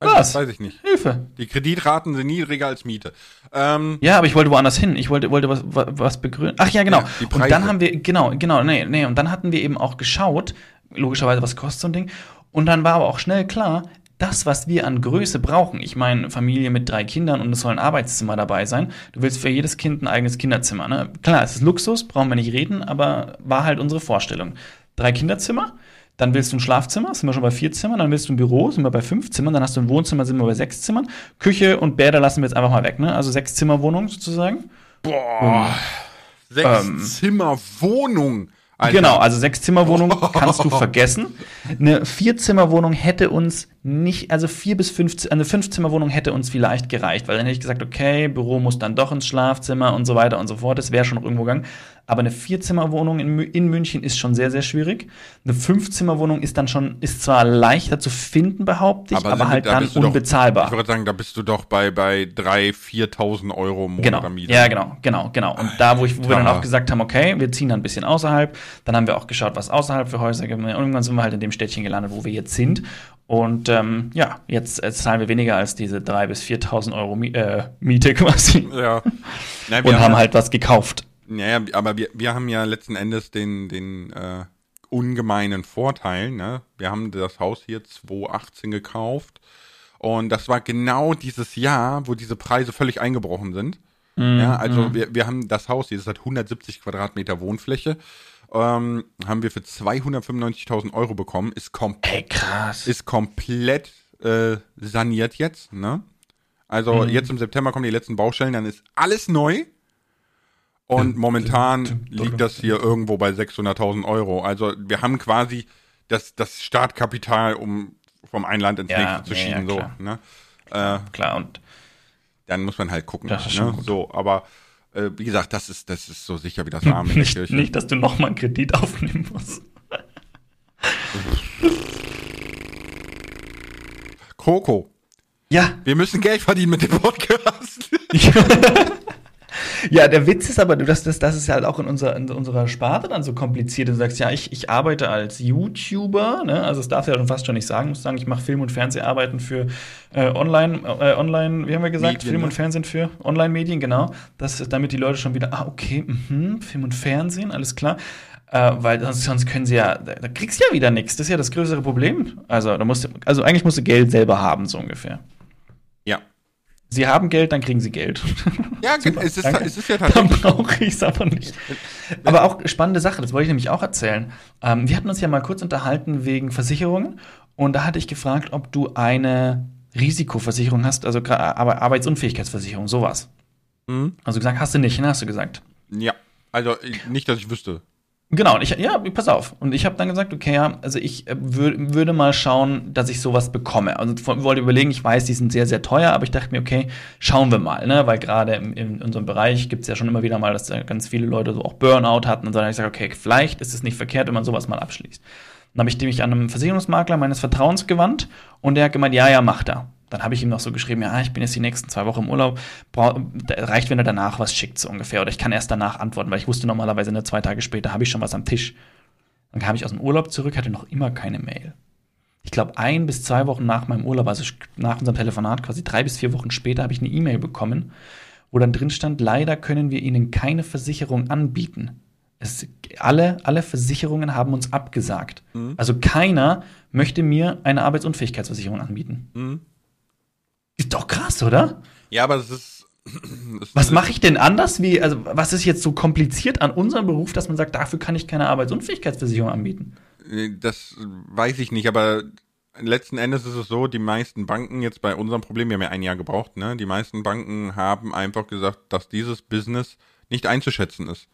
Also, was? Das weiß ich nicht. Hilfe. Die Kreditraten sind niedriger als Miete. Ähm, ja, aber ich wollte woanders hin. Ich wollte, wollte was, was begründen. Ach ja, genau. Ja, die Preise. Und dann haben wir, genau, genau, nee, nee. Und dann hatten wir eben auch geschaut, logischerweise, was kostet so ein Ding. Und dann war aber auch schnell klar, das, was wir an Größe brauchen, ich meine, Familie mit drei Kindern und es soll ein Arbeitszimmer dabei sein, du willst für jedes Kind ein eigenes Kinderzimmer, ne? Klar, es ist Luxus, brauchen wir nicht reden, aber war halt unsere Vorstellung. Drei Kinderzimmer, dann willst du ein Schlafzimmer, sind wir schon bei vier Zimmern, dann willst du ein Büro, sind wir bei fünf Zimmern, dann hast du ein Wohnzimmer, sind wir bei sechs Zimmern, Küche und Bäder lassen wir jetzt einfach mal weg, ne? Also sechs Zimmerwohnung sozusagen. Boah, und, sechs ähm, Zimmerwohnung. Alter. Genau, also sechs Zimmerwohnung oh. kannst du vergessen. Eine vier Zimmerwohnung hätte uns nicht, also vier bis fünf, eine fünf Zimmerwohnung hätte uns vielleicht gereicht, weil dann hätte ich gesagt, okay, Büro muss dann doch ins Schlafzimmer und so weiter und so fort. Das wäre schon irgendwo gegangen. Aber eine vier Zimmerwohnung in, in München ist schon sehr, sehr schwierig. Eine fünf Zimmerwohnung ist dann schon, ist zwar leichter zu finden, behaupte ich, aber, aber halt da dann unbezahlbar. Doch, ich würde sagen, da bist du doch bei bei drei, viertausend Euro im Monat genau. Miete. Ja, genau, genau, genau. Und da, wo ich, wo Tama. wir dann auch gesagt haben, okay, wir ziehen dann ein bisschen außerhalb. Dann haben wir auch geschaut, was außerhalb für Häuser gibt. Und irgendwann sind wir halt in dem Städtchen gelandet, wo wir jetzt sind. Und ähm, ja, jetzt äh, zahlen wir weniger als diese dreitausend bis viertausend Euro Mi- äh, Miete quasi. Ja. Nein, wir Und haben, haben halt was gekauft. Naja, aber wir, wir haben ja letzten Endes den, den äh, ungemeinen Vorteil, ne? Wir haben das Haus hier zwanzig achtzehn gekauft. Und das war genau dieses Jahr, wo diese Preise völlig eingebrochen sind. Mm, ja, also mm. wir, wir haben das Haus hier, das hat hundertsiebzig Quadratmeter Wohnfläche. Ähm, haben wir für zweihundertfünfundneunzigtausend Euro bekommen. Ist, kom- Ey, krass. ist komplett äh, saniert jetzt, ne? Also mhm. jetzt im September kommen die letzten Baustellen, dann ist alles neu. Und ja, momentan ja, ja, ja, liegt das hier irgendwo bei sechshunderttausend Euro. Also wir haben quasi das, das Startkapital, um vom einen Land ins ja, nächste zu ja, schieben. Ja, klar. So, ne? äh, klar, und dann muss man halt gucken. Das ist ne? schon so, aber wie gesagt, das ist, das ist so sicher wie das Arme in der Kirche. Nicht, dass du nochmal einen Kredit aufnehmen musst. Coco. Ja. Wir müssen Geld verdienen mit dem Podcast. Ja, der Witz ist aber, dass das, das ist halt auch in unserer, in unserer Sparte dann so kompliziert. Du sagst, ja, ich, ich arbeite als YouTuber, ne? Also das darfst du ja schon fast schon nicht sagen. Du musst sagen, ich mache Film- und Fernseharbeiten für äh, Online, äh, Online, wie haben wir gesagt? Medien, Film und Fernsehen für Online-Medien, genau. Das, damit die Leute schon wieder, ah, okay, mh, Film und Fernsehen, alles klar. Äh, weil sonst, sonst können sie ja, da, da kriegst du ja wieder nichts. Das ist ja das größere Problem. Also, da musst du, also eigentlich musst du Geld selber haben, so ungefähr. Ja. Sie haben Geld, dann kriegen sie Geld. Ja, super, es, ist, es ist ja tatsächlich. Dann brauche ich es aber nicht. Aber auch spannende Sache, das wollte ich nämlich auch erzählen. Ähm, wir hatten uns ja mal kurz unterhalten wegen Versicherungen. Und da hatte ich gefragt, ob du eine Risikoversicherung hast, also aber Arbeitsunfähigkeitsversicherung, sowas. Mhm. Also gesagt, hast du nicht, hast du gesagt. Ja, also nicht, dass ich wüsste. Genau, und ich, ja, pass auf. Und ich habe dann gesagt, okay, ja, also ich wür, würde mal schauen, dass ich sowas bekomme. Also ich wollte überlegen, ich weiß, die sind sehr, sehr teuer, aber ich dachte mir, okay, schauen wir mal, ne? Weil gerade in, in unserem Bereich gibt's ja schon immer wieder mal, dass ganz viele Leute so auch Burnout hatten und so. Dann habe ich gesagt, okay, vielleicht ist es nicht verkehrt, wenn man sowas mal abschließt. Dann habe ich mich an einem Versicherungsmakler meines Vertrauens gewandt und der hat gemeint, ja, ja, mach da. Dann habe ich ihm noch so geschrieben, ja, ich bin jetzt die nächsten zwei Wochen im Urlaub, Bra- reicht, wenn er danach was schickt, so ungefähr. Oder ich kann erst danach antworten, weil ich wusste normalerweise, ne, zwei Tage später habe ich schon was am Tisch. Dann kam ich aus dem Urlaub zurück, hatte noch immer keine Mail. Ich glaube, ein bis zwei Wochen nach meinem Urlaub, also nach unserem Telefonat, quasi drei bis vier Wochen später, habe ich eine E-Mail bekommen, wo dann drin stand, leider können wir Ihnen keine Versicherung anbieten. Es, alle, alle Versicherungen haben uns abgesagt. Mhm. Also keiner möchte mir eine Arbeitsunfähigkeitsversicherung anbieten. Mhm. Ist doch krass, oder? Ja, aber es ist. Es was mache ich denn anders? Wie, also, was ist jetzt so kompliziert an unserem Beruf, dass man sagt, dafür kann ich keine Arbeitsunfähigkeitsversicherung anbieten? Das weiß ich nicht, aber letzten Endes ist es so, die meisten Banken jetzt bei unserem Problem, wir haben ja ein Jahr gebraucht, ne? Die meisten Banken haben einfach gesagt, dass dieses Business nicht einzuschätzen ist.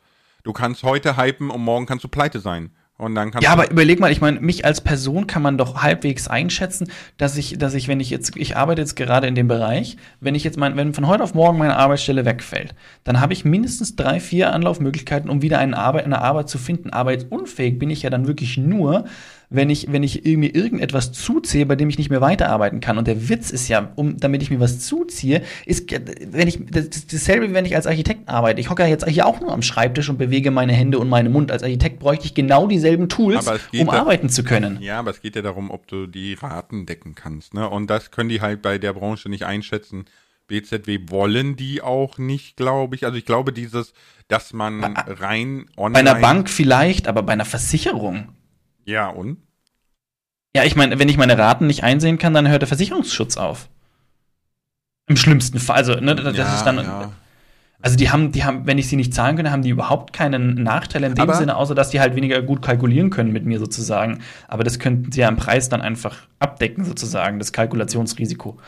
Du kannst heute hypen und morgen kannst du pleite sein. Und dann ja, aber überleg mal, ich meine, mich als Person kann man doch halbwegs einschätzen, dass ich, dass ich, wenn ich jetzt, ich arbeite jetzt gerade in dem Bereich, wenn ich jetzt mein, wenn von heute auf morgen meine Arbeitsstelle wegfällt, dann habe ich mindestens drei, vier Anlaufmöglichkeiten, um wieder eine Arbeit, eine Arbeit zu finden. Arbeitsunfähig bin ich ja dann wirklich nur, wenn ich, wenn ich mir irgendetwas zuziehe, bei dem ich nicht mehr weiterarbeiten kann. Und der Witz ist ja, um, damit ich mir was zuziehe, ist, wenn ich, das ist dasselbe, wenn ich als Architekt arbeite. Ich hocke ja jetzt hier auch nur am Schreibtisch und bewege meine Hände und meinen Mund. Als Architekt bräuchte ich genau dieselben Tools, um da, arbeiten zu können. Ja, aber es geht ja darum, ob du die Raten decken kannst, ne? Und das können die halt bei der Branche nicht einschätzen. B Z W wollen die auch nicht, glaube ich. Also ich glaube, dieses, dass man bei, rein online... Bei einer Bank vielleicht, aber bei einer Versicherung... Ja, und? Ja, ich meine, wenn ich meine Raten nicht einsehen kann, dann hört der Versicherungsschutz auf. Im schlimmsten Fall. Also, ne, das ja, ist dann. Ja. Also, die haben, die haben, wenn ich sie nicht zahlen kann, haben die überhaupt keinen Nachteil in dem aber, Sinne, außer dass die halt weniger gut kalkulieren können mit mir sozusagen. Aber das könnten sie ja im Preis dann einfach abdecken, sozusagen, das Kalkulationsrisiko.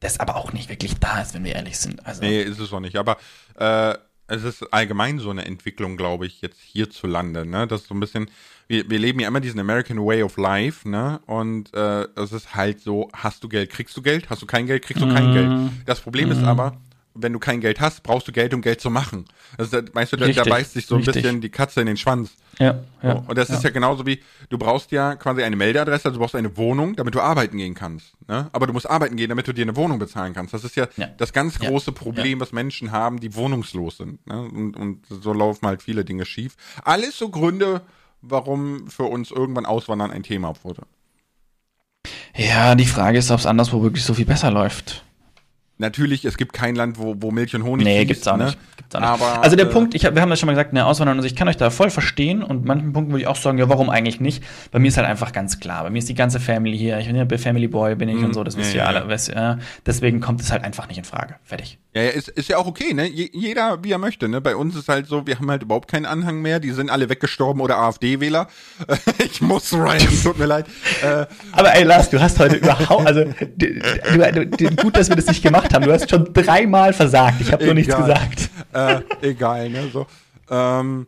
Das aber auch nicht wirklich da ist, wenn wir ehrlich sind. Also, nee, ist es auch nicht. Aber äh, es ist allgemein so eine Entwicklung, glaube ich, jetzt hierzulande, ne? Das ist so ein bisschen. Wir, wir leben ja immer diesen American Way of Life, ne? Und äh, es ist halt so, hast du Geld, kriegst du Geld, hast du kein Geld, kriegst du kein mm. Geld. Das Problem mm. ist aber, wenn du kein Geld hast, brauchst du Geld, um Geld zu machen. Also, da, weißt du, da, da beißt sich so ein richtig. bisschen die Katze in den Schwanz. Ja, ja. Und das ja. ist ja genauso wie, du brauchst ja quasi eine Meldeadresse, also du brauchst eine Wohnung, damit du arbeiten gehen kannst, ne? Aber du musst arbeiten gehen, damit du dir eine Wohnung bezahlen kannst. Das ist ja, ja. das ganz große ja. Problem, ja. was Menschen haben, die wohnungslos sind, ne? Und, und so laufen halt viele Dinge schief. Alles so Gründe, warum für uns irgendwann Auswandern ein Thema wurde. Ja, die Frage ist, ob es anderswo wirklich so viel besser läuft. Natürlich, es gibt kein Land, wo, wo Milch und Honig nee, fließt. Nee, gibt's auch, ne? nicht, gibt's auch aber, nicht. Also der äh, Punkt, ich hab, wir haben das schon mal gesagt, ne, Auswandern, also ich kann euch da voll verstehen und manchen Punkten würde ich auch sagen, ja, warum eigentlich nicht? Bei mir ist halt einfach ganz klar, bei mir ist die ganze Family hier, ich bin ja Family Boy, bin ich mh, und so, das wisst ja, ihr ja. alle. Weißt, äh, deswegen kommt es halt einfach nicht in Frage. Fertig. Ja, ja, ist, ist ja auch okay, ne? Je, jeder, wie er möchte, ne? Bei uns ist halt so, wir haben halt überhaupt keinen Anhang mehr, die sind alle weggestorben oder AfD-Wähler. Ich muss rein, tut mir leid. Äh, aber ey, Lars, du hast heute überhaupt, also du, du, du, gut, dass wir das nicht gemacht haben. Du hast schon dreimal versagt. Ich habe nur nichts gesagt. Äh, egal, ne? So. Ähm,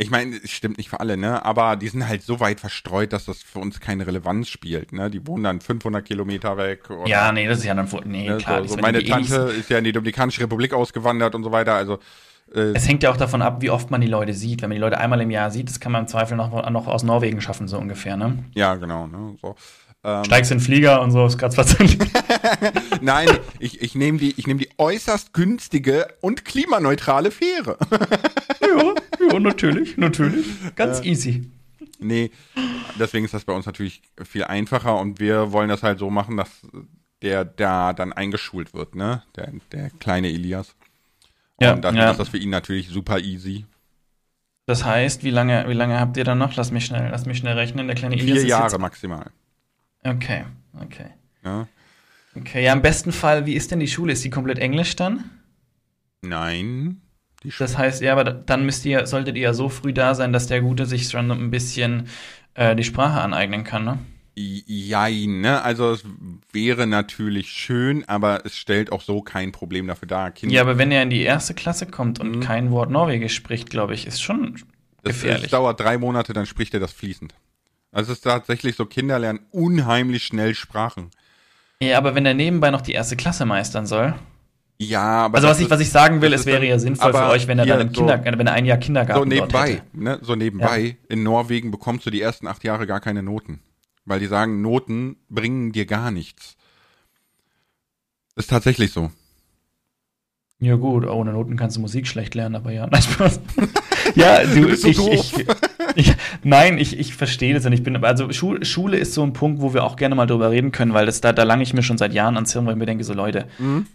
ich meine, es stimmt nicht für alle, ne? Aber die sind halt so weit verstreut, dass das für uns keine Relevanz spielt, ne? Die wohnen dann fünfhundert Kilometer weg. Oder, ja, nee, das ist ja dann nee, ne? klar. So, so meine Tante eh ist ja in die Dominikanische Republik ausgewandert und so weiter. Also äh, es hängt ja auch davon ab, wie oft man die Leute sieht. Wenn man die Leute einmal im Jahr sieht, das kann man im Zweifel noch, noch aus Norwegen schaffen, so ungefähr, ne? Ja, genau, ne? So. Ähm, Steigst in den Flieger und so, ist gerade was. Nein, ich, ich nehme die, ich nehm die äußerst günstige und klimaneutrale Fähre. ja, ja, natürlich, natürlich. Ganz äh, easy. Nee, deswegen ist das bei uns natürlich viel einfacher und wir wollen das halt so machen, dass der da dann eingeschult wird, ne? Der, der kleine Elias. Ja, und das ja. ist das für ihn natürlich super easy. Das heißt, wie lange, wie lange habt ihr dann noch? Lass mich schnell, lass mich schnell rechnen. Der kleine Elias. Vier Jahre ist jetzt maximal. Okay, okay. Ja. Okay, ja, im besten Fall, wie ist denn die Schule? Ist die komplett Englisch dann? Nein. Die Schule. Das heißt, ja, aber dann müsst ihr, solltet ihr ja so früh da sein, dass der Gute sich schon ein bisschen äh, die Sprache aneignen kann, ne? Jein, ne? Also es wäre natürlich schön, aber es stellt auch so kein Problem dafür dar. Kinder- ja, aber wenn er in die erste Klasse kommt und mhm. kein Wort Norwegisch spricht, glaube ich, ist schon gefährlich. Das dauert drei Monate, dann spricht er das fließend. Also es ist tatsächlich so, Kinder lernen unheimlich schnell Sprachen. Ja, aber wenn er nebenbei noch die erste Klasse meistern soll. Ja, aber also was ich was ich sagen will, es wäre ja sinnvoll für euch, wenn er dann im so, Kindergarten, wenn er ein Jahr Kindergarten so nebenbei, dort ne? So nebenbei, ja. In Norwegen bekommst du die ersten acht Jahre gar keine Noten. Weil die sagen, Noten bringen dir gar nichts. Ist tatsächlich so. Ja gut, ohne Noten kannst du Musik schlecht lernen, aber ja, nein, Spaß. Ja, du, du bist so ich, doof. Ich, ich, nein, ich, ich verstehe das und ich bin, also Schule, Schule ist so ein Punkt, wo wir auch gerne mal drüber reden können, weil das da, da lange ich mir schon seit Jahren ans Hirn, weil ich mir denke, so Leute, mhm.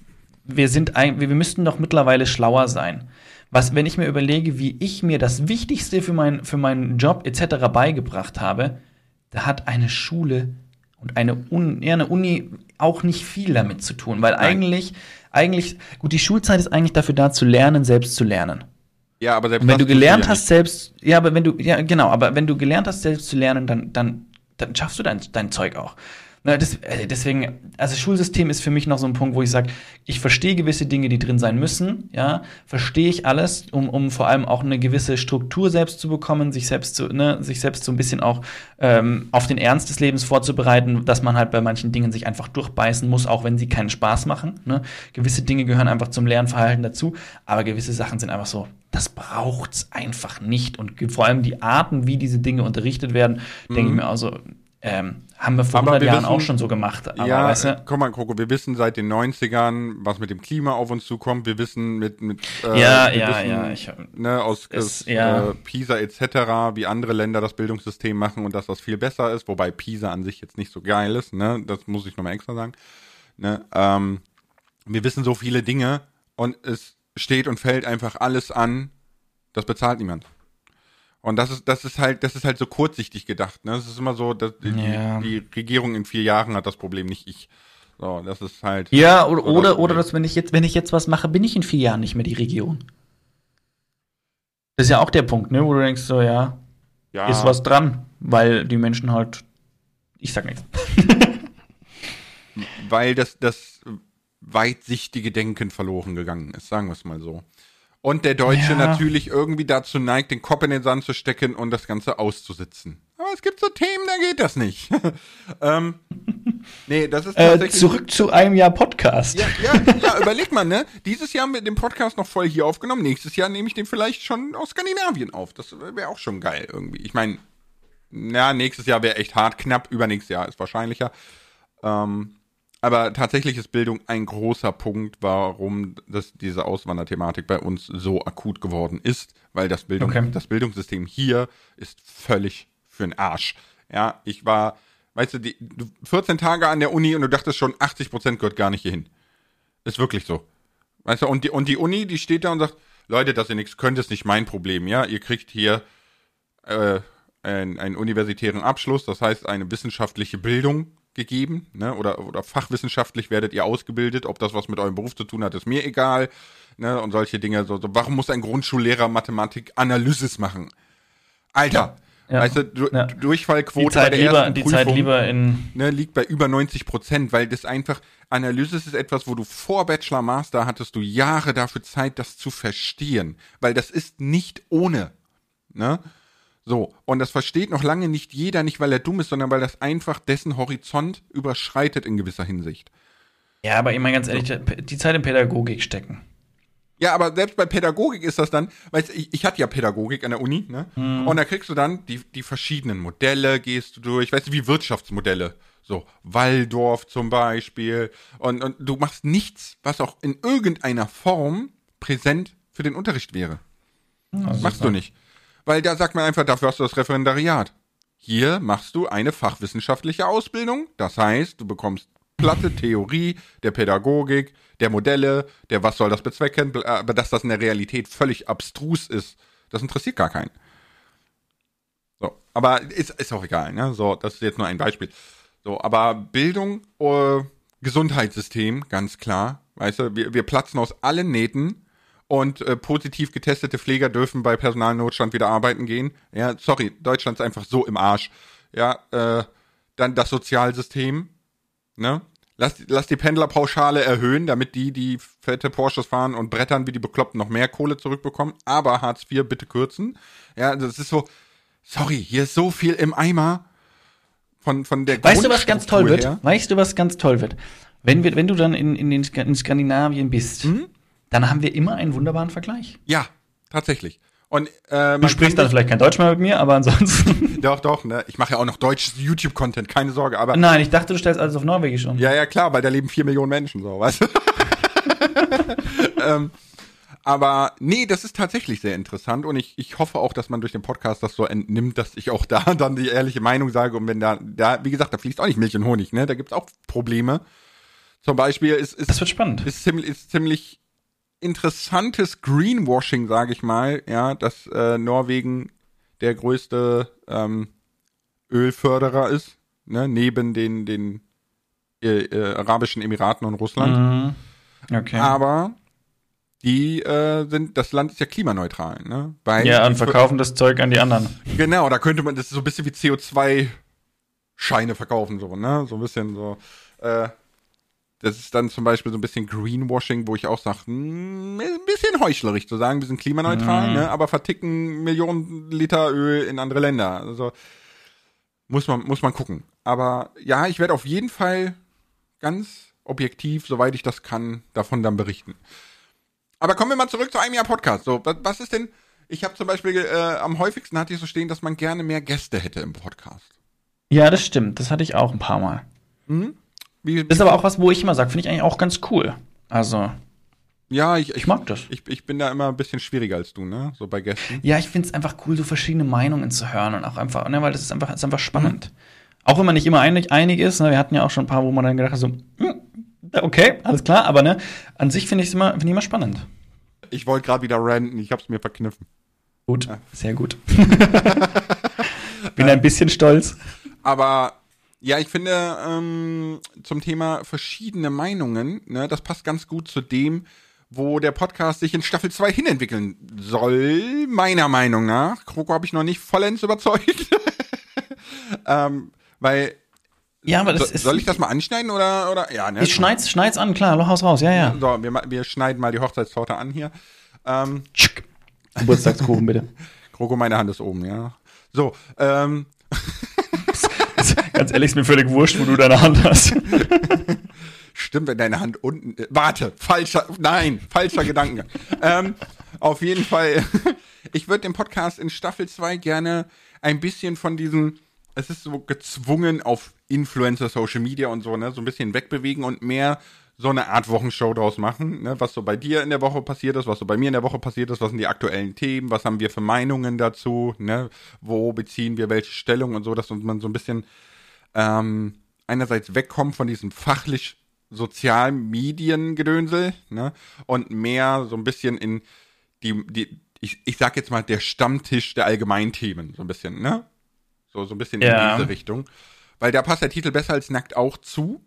wir sind ein, wir, wir müssten doch mittlerweile schlauer sein. Was, wenn ich mir überlege, wie ich mir das Wichtigste für, mein, für meinen Job et cetera beigebracht habe, da hat eine Schule und eine, Un- ja, eine Uni auch nicht viel damit zu tun. Weil eigentlich, eigentlich, gut, die Schulzeit ist eigentlich dafür da, zu lernen, selbst zu lernen. Ja, aber selbst wenn du gelernt hast, selbst, ja, aber wenn du, ja, genau, aber wenn du gelernt hast, selbst zu lernen, dann, dann, dann schaffst du dein, dein Zeug auch. Na, das, deswegen, also Schulsystem ist für mich noch so ein Punkt, wo ich sage, ich verstehe gewisse Dinge, die drin sein müssen, ja, verstehe ich alles, um, um vor allem auch eine gewisse Struktur selbst zu bekommen, sich selbst zu, ne, sich selbst so ein bisschen auch ähm, auf den Ernst des Lebens vorzubereiten, dass man halt bei manchen Dingen sich einfach durchbeißen muss, auch wenn sie keinen Spaß machen, ne, gewisse Dinge gehören einfach zum Lernverhalten dazu, aber gewisse Sachen sind einfach so, das braucht's einfach nicht und vor allem die Arten, wie diese Dinge unterrichtet werden, mhm. denke ich mir also, Ähm, haben wir vor aber hundert wir Jahren wissen, auch schon so gemacht. Aber ja, weißt du, komm mal, Kroko, wir wissen seit den neunzigern, was mit dem Klima auf uns zukommt. Wir wissen mit, mit äh, ja, ja, wissen, ja, ich, ne, aus es, äh, ja. Pisa et cetera, wie andere Länder das Bildungssystem machen und dass das viel besser ist, wobei Pisa an sich jetzt nicht so geil ist, ne? Das muss ich nochmal extra sagen. Ne? Ähm, wir wissen so viele Dinge und es steht und fällt einfach alles an, das bezahlt niemand. Und das ist, das ist halt, das ist halt so kurzsichtig gedacht, ne? Das ist immer so, dass ja. die, die Regierung in vier Jahren hat das Problem, nicht ich. So, das ist halt. Ja, oder, oder, das oder, dass wenn ich jetzt, wenn ich jetzt was mache, bin ich in vier Jahren nicht mehr die Regierung. Das ist ja auch der Punkt, ne? Wo du denkst, so, ja, ja. ist was dran, weil die Menschen halt, ich sag nichts. Weil das, das weitsichtige Denken verloren gegangen ist, sagen wir es mal so. Und der Deutsche ja. natürlich irgendwie dazu neigt, den Kopf in den Sand zu stecken und das Ganze auszusitzen. Aber es gibt so Themen, da geht das nicht. ähm, nee, das ist tatsächlich äh, zurück zu einem Jahr Podcast. Ja, ja, ja, überleg mal, ne? Dieses Jahr haben wir den Podcast noch voll hier aufgenommen. Nächstes Jahr nehme ich den vielleicht schon aus Skandinavien auf. Das wäre auch schon geil irgendwie. Ich meine, na, nächstes Jahr wäre echt hart, knapp. Übernächstes Jahr ist wahrscheinlicher. Ähm. Aber tatsächlich ist Bildung ein großer Punkt, warum das, diese Auswanderthematik bei uns so akut geworden ist. Weil das, Bildung, okay. das Bildungssystem hier ist völlig für den Arsch. Ja, ich war, weißt du, die, vierzehn Tage an der Uni und du dachtest schon, achtzig Prozent gehört gar nicht hierhin. Ist wirklich so. Weißt du, und die, und die Uni, die steht da und sagt, Leute, dass ihr nichts könnt, ist nicht mein Problem. Ja, ihr kriegt hier äh, einen, einen universitären Abschluss, das heißt eine wissenschaftliche Bildung. gegeben, ne? oder, oder fachwissenschaftlich werdet ihr ausgebildet, ob das was mit eurem Beruf zu tun hat, ist mir egal, ne? und solche Dinge, so, so, warum muss ein Grundschullehrer Mathematik Analysis machen? Alter, ja, weißt du, du ja. Durchfallquote bei der lieber, ersten die Prüfung Zeit lieber in ne, liegt bei über neunzig Prozent, weil das einfach, Analysis ist etwas, wo du vor Bachelor, Master hattest du Jahre dafür Zeit, das zu verstehen, weil das ist nicht ohne, ne? So, und das versteht noch lange nicht jeder, nicht weil er dumm ist, sondern weil das einfach dessen Horizont überschreitet in gewisser Hinsicht. Ja, aber ich meine ganz ehrlich, die Zeit in Pädagogik stecken. Ja, aber selbst bei Pädagogik ist das dann, weißt du, ich, ich hatte ja Pädagogik an der Uni, ne? Hm. Und da kriegst du dann die, die verschiedenen Modelle, gehst du durch, weißt du, wie Wirtschaftsmodelle. So Waldorf zum Beispiel. Und, und du machst nichts, was auch in irgendeiner Form präsent für den Unterricht wäre. Das machst du nicht. Weil da sagt man einfach, dafür hast du das Referendariat. Hier machst du eine fachwissenschaftliche Ausbildung. Das heißt, du bekommst platte Theorie der Pädagogik, der Modelle, der was soll das bezwecken, aber dass das in der Realität völlig abstrus ist, das interessiert gar keinen. So, aber ist, ist auch egal, ne? So, das ist jetzt nur ein Beispiel. So, aber Bildung, äh, Gesundheitssystem, ganz klar. Weißt du, wir, wir platzen aus allen Nähten. Und äh, positiv getestete Pfleger dürfen bei Personalnotstand wieder arbeiten gehen. Ja, sorry, Deutschland ist einfach so im Arsch. Ja, äh, dann das Sozialsystem. Ne? Lass, lass die Pendlerpauschale erhöhen, damit die, die fette Porsches fahren und brettern wie die Bekloppten, noch mehr Kohle zurückbekommen. Aber Hartz vier bitte kürzen. Ja, das ist so, sorry, hier ist so viel im Eimer von, von der Grundstruktur. Weißt du, was ganz toll her. wird? Weißt du, was ganz toll wird? Wenn, wir, wenn du dann in, in, den Sk- in Skandinavien bist, mhm. dann haben wir immer einen wunderbaren Vergleich. Ja, tatsächlich. Und, äh, du sprichst dann vielleicht kein Deutsch mehr mit mir, aber ansonsten. Doch, doch, ne? Ich mache ja auch noch deutsches YouTube-Content, keine Sorge. Aber nein, ich dachte, du stellst alles auf Norwegisch um. Ja, ja, klar, weil da leben vier Millionen Menschen, so, weißt du? ähm, aber nee, das ist tatsächlich sehr interessant und ich, ich hoffe auch, dass man durch den Podcast das so entnimmt, dass ich auch da dann die ehrliche Meinung sage. Und wenn da, da wie gesagt, da fließt auch nicht Milch und Honig, ne? Da gibt's auch Probleme. Zum Beispiel ist, ist, das wird spannend. ist ziemlich, ist ziemlich interessantes Greenwashing, sage ich mal, ja, dass äh, Norwegen der größte ähm, Ölförderer ist, ne, neben den, den äh, äh, Arabischen Emiraten und Russland. Mhm. Okay. Aber die äh, sind, das Land ist ja klimaneutral, ne? Weil ja, und verkaufen für, das Zeug an die anderen. Genau, da könnte man das so ein bisschen wie C O zwei Scheine verkaufen, so, ne? So ein bisschen so, äh, das ist dann zum Beispiel so ein bisschen Greenwashing, wo ich auch sage, ein bisschen heuchlerisch zu sagen, wir sind klimaneutral, mhm. ne, aber verticken Millionen Liter Öl in andere Länder. Also muss man, muss man gucken. Aber ja, ich werde auf jeden Fall ganz objektiv, soweit ich das kann, davon dann berichten. Aber kommen wir mal zurück zu einem Jahr Podcast. So, was ist denn, ich habe zum Beispiel, äh, am häufigsten hatte ich so stehen, dass man gerne mehr Gäste hätte im Podcast. Ja, das stimmt. Das hatte ich auch ein paar Mal. Mhm. Wie, das ist aber auch was, wo ich immer sage, finde ich eigentlich auch ganz cool. Also, ja, ich, ich, ich mag das. Ich, ich bin da immer ein bisschen schwieriger als du, ne? So bei Gästen. Ja, ich finde es einfach cool, so verschiedene Meinungen zu hören und auch einfach, ne, weil das ist einfach, ist einfach spannend. Mhm. Auch wenn man nicht immer einig, einig ist, ne? Wir hatten ja auch schon ein paar, wo man dann gedacht hat, so, okay, alles klar, aber ne, an sich finde ich es immer, find ich immer spannend. Ich wollte gerade wieder ranten, ich hab's mir verkniffen. Gut, ja. Sehr gut. Bin ein bisschen stolz. Aber ja, ich finde, ähm, zum Thema verschiedene Meinungen, ne, das passt ganz gut zu dem, wo der Podcast sich in Staffel zwei hinentwickeln soll, meiner Meinung nach. Kroko habe ich noch nicht vollends überzeugt. ähm, weil, ja, aber das so, ist, soll ich das mal anschneiden oder, oder, ja, ne? Ich schneid's, schneid's an, klar, Lochhaus raus, ja, ja. So, wir, wir schneiden mal die Hochzeitstorte an hier. Ähm, Geburtstagskuchen, bitte. Kroko, meine Hand ist oben, ja. So, ähm. Ganz ehrlich, ist mir völlig wurscht, wo du deine Hand hast. Stimmt, wenn deine Hand unten. Äh, warte, falscher. Nein, falscher Gedankengang. ähm, auf jeden Fall. Ich würde dem Podcast in Staffel zwei gerne ein bisschen von diesem. Es ist so gezwungen auf Influencer, Social Media und so, ne? So ein bisschen wegbewegen und mehr so eine Art Wochenshow draus machen, ne? Was so bei dir in der Woche passiert ist, was so bei mir in der Woche passiert ist, was sind die aktuellen Themen, was haben wir für Meinungen dazu, ne? Wo beziehen wir welche Stellung und so, dass man so ein bisschen ähm, einerseits wegkommt von diesem fachlich sozialen Mediengedönsel, ne? Und mehr so ein bisschen in die, die ich, ich sag jetzt mal, der Stammtisch der Allgemeinthemen, so ein bisschen, ne? So, so ein bisschen ja. in diese Richtung. Weil da passt der Titel besser als nackt auch zu.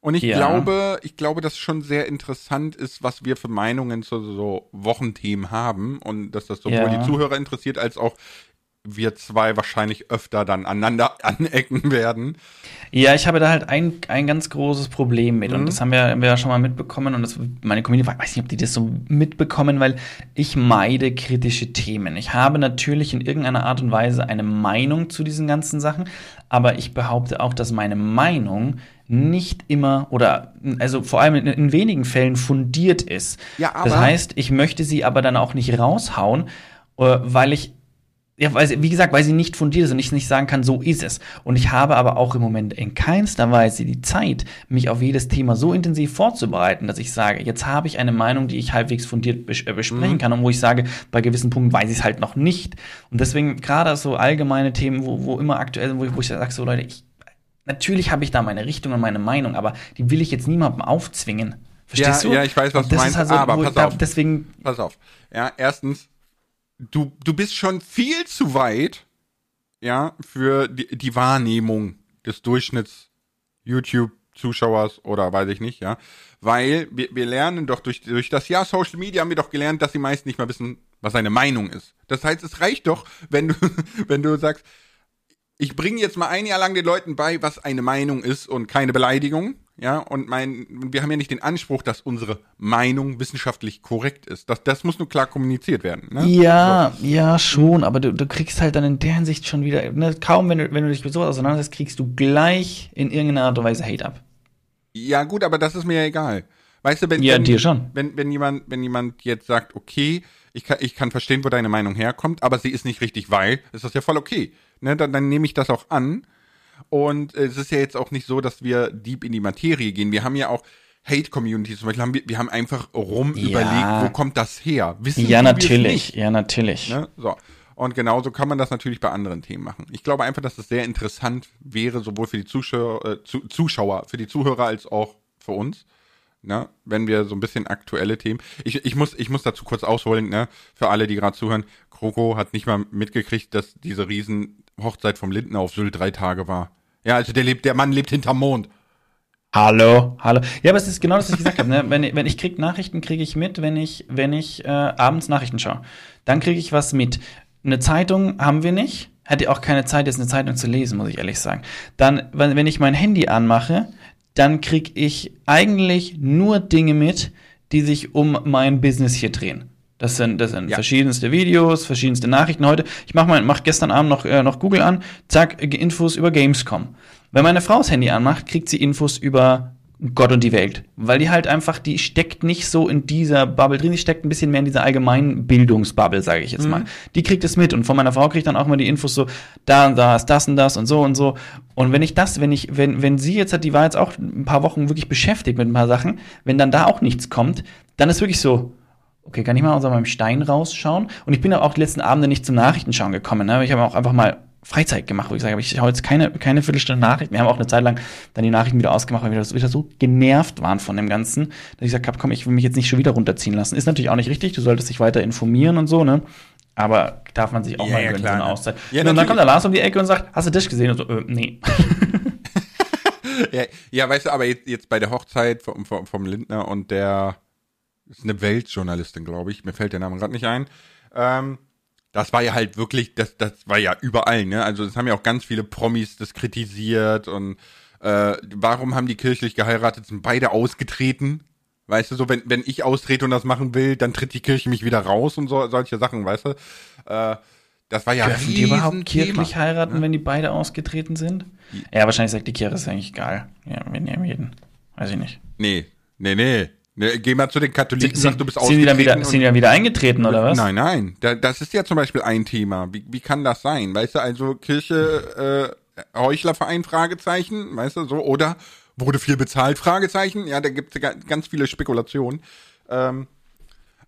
Und ich ja. glaube, ich glaube, dass schon sehr interessant ist, was wir für Meinungen zu so Wochenthemen haben und dass das sowohl ja. die Zuhörer interessiert, als auch wir zwei wahrscheinlich öfter dann aneinander anecken werden. Ja, ich habe da halt ein, ein ganz großes Problem mit mhm. und das haben wir, haben wir ja schon mal mitbekommen und das, meine Community, ich weiß nicht, ob die das so mitbekommen, weil ich meide kritische Themen. Ich habe natürlich in irgendeiner Art und Weise eine Meinung zu diesen ganzen Sachen, aber ich behaupte auch, dass meine Meinung nicht immer oder also vor allem in, in wenigen Fällen fundiert ist. Ja, aber das heißt, ich möchte sie aber dann auch nicht raushauen, weil ich Ja, weil sie, wie gesagt, weil sie nicht fundiert ist und ich nicht sagen kann, so ist es. Und ich habe aber auch im Moment in keinster Weise die Zeit, mich auf jedes Thema so intensiv vorzubereiten, dass ich sage, jetzt habe ich eine Meinung, die ich halbwegs fundiert bes- besprechen kann und wo ich sage, bei gewissen Punkten weiß ich es halt noch nicht. Und deswegen gerade so allgemeine Themen, wo, wo immer aktuell, wo ich, wo ich sage, so Leute, ich, natürlich habe ich da meine Richtung und meine Meinung, aber die will ich jetzt niemandem aufzwingen. Verstehst ja, du? Ja, ich weiß, was du meinst, halt so, aber pass auf, da, deswegen pass auf. Ja, erstens, Du, du bist schon viel zu weit, ja, für die, die Wahrnehmung des Durchschnitts-YouTube-Zuschauers oder weiß ich nicht, ja. Weil wir, wir lernen doch durch, durch das Jahr Social Media haben wir doch gelernt, dass die meisten nicht mehr wissen, was seine Meinung ist. Das heißt, es reicht doch, wenn du, wenn du sagst, ich bringe jetzt mal ein Jahr lang den Leuten bei, was eine Meinung ist und keine Beleidigung. Ja, und mein, wir haben ja nicht den Anspruch, dass unsere Meinung wissenschaftlich korrekt ist. Das, das muss nur klar kommuniziert werden. Ne? Ja, so. ja, schon, aber du, du kriegst halt dann in der Hinsicht schon wieder, ne, kaum, wenn du, wenn du dich mit sowas auseinandersetzt, kriegst du gleich in irgendeiner Art und Weise Hate ab. Ja, gut, aber das ist mir ja egal. Weißt du, wenn, ja, wenn, dir schon. wenn, wenn jemand, wenn jemand jetzt sagt, okay, ich kann, ich kann verstehen, wo deine Meinung herkommt, aber sie ist nicht richtig, weil, ist das ja voll okay. Ne, dann, dann nehme ich das auch an. Und es ist ja jetzt auch nicht so, dass wir deep in die Materie gehen. Wir haben ja auch Hate-Communities zum Beispiel. Haben wir, wir haben einfach rumüberlegt, ja. Wo kommt das her? Wissen ja, natürlich. Ja, natürlich. Ne? So. Und genauso kann man das natürlich bei anderen Themen machen. Ich glaube einfach, dass es sehr interessant wäre, sowohl für die Zuschauer, äh, zu, Zuschauer, für die Zuhörer als auch für uns. Ne? Wenn wir so ein bisschen aktuelle Themen. Ich, ich, muss, ich muss dazu kurz ausholen, ne? Für alle, die gerade zuhören. Kroko hat nicht mal mitgekriegt, dass diese riesen Hochzeit vom Lindner auf Sylt drei Tage war. Ja, also der, lebt, der Mann lebt hinterm Mond. Hallo, hallo. Ja, aber es ist genau das, was ich gesagt habe. Ne? Wenn, wenn ich krieg Nachrichten, kriege ich mit, wenn ich, wenn ich äh, abends Nachrichten schaue. Dann kriege ich was mit. Eine Zeitung haben wir nicht. Hätte auch keine Zeit, jetzt eine Zeitung zu lesen, muss ich ehrlich sagen. Dann, wenn ich mein Handy anmache, dann kriege ich eigentlich nur Dinge mit, die sich um mein Business hier drehen. Das sind, das sind ja. verschiedenste Videos, verschiedenste Nachrichten heute. Ich mach mal, mach gestern Abend noch, äh, noch Google an, zack, Infos über Gamescom. Wenn meine Frau das Handy anmacht, kriegt sie Infos über Gott und die Welt. Weil die halt einfach, die steckt nicht so in dieser Bubble drin, die steckt ein bisschen mehr in dieser allgemeinen Bildungsbubble, sage ich jetzt mal. Mhm. Die kriegt es mit und von meiner Frau kriegt dann auch mal die Infos so, da und da ist das und das und so und so. Und wenn ich das, wenn ich, wenn, wenn sie jetzt hat, die war jetzt auch ein paar Wochen wirklich beschäftigt mit ein paar Sachen, wenn dann da auch nichts kommt, dann ist wirklich so, okay, kann ich mal aus meinem Stein rausschauen? Und ich bin auch die letzten Abende nicht zum Nachrichtenschauen gekommen. Ne? Ich habe auch einfach mal Freizeit gemacht, wo ich sage, ich schaue jetzt keine, keine Viertelstunde Nachrichten. Wir haben auch eine Zeit lang dann die Nachrichten wieder ausgemacht, weil wir wieder so genervt waren von dem Ganzen, dass ich gesagt habe, komm, ich will mich jetzt nicht schon wieder runterziehen lassen. Ist natürlich auch nicht richtig, du solltest dich weiter informieren und so, ne? Aber darf man sich auch ja, mal ja, gönnen, so eine Auszeit. Ja, und dann kommt der Lars um die Ecke und sagt, hast du das gesehen? Und so, äh, nee. ja, ja, weißt du, aber jetzt, jetzt bei der Hochzeit vom, vom, vom Lindner und der ist eine Weltjournalistin, glaube ich. Mir fällt der Name gerade nicht ein. Ähm, das war ja halt wirklich, das, das war ja überall, ne? Also das haben ja auch ganz viele Promis das kritisiert und äh, warum haben die kirchlich geheiratet, sind beide ausgetreten? Weißt du, so wenn, wenn ich austrete und das machen will, dann tritt die Kirche mich wieder raus und so solche Sachen, weißt du? Äh, das war ja Dürfen die überhaupt kirchlich Thema, heiraten, ne? Wenn die beide ausgetreten sind? Ja, wahrscheinlich sagt die Kirche, ist eigentlich egal. Ja, wir nehmen jeden. Weiß ich nicht. Nee, nee, nee. Ne, geh mal zu den Katholiken, sag, du bist ausgetreten. Sind die dann wieder, sind die dann wieder eingetreten, oder was? Nein, nein. Da, das ist ja zum Beispiel ein Thema. Wie, wie kann das sein? Weißt du, also Kirche, äh, Heuchlerverein, Fragezeichen, weißt du, so, oder wurde viel bezahlt, Fragezeichen. Ja, da gibt's ganz viele Spekulationen. Ähm,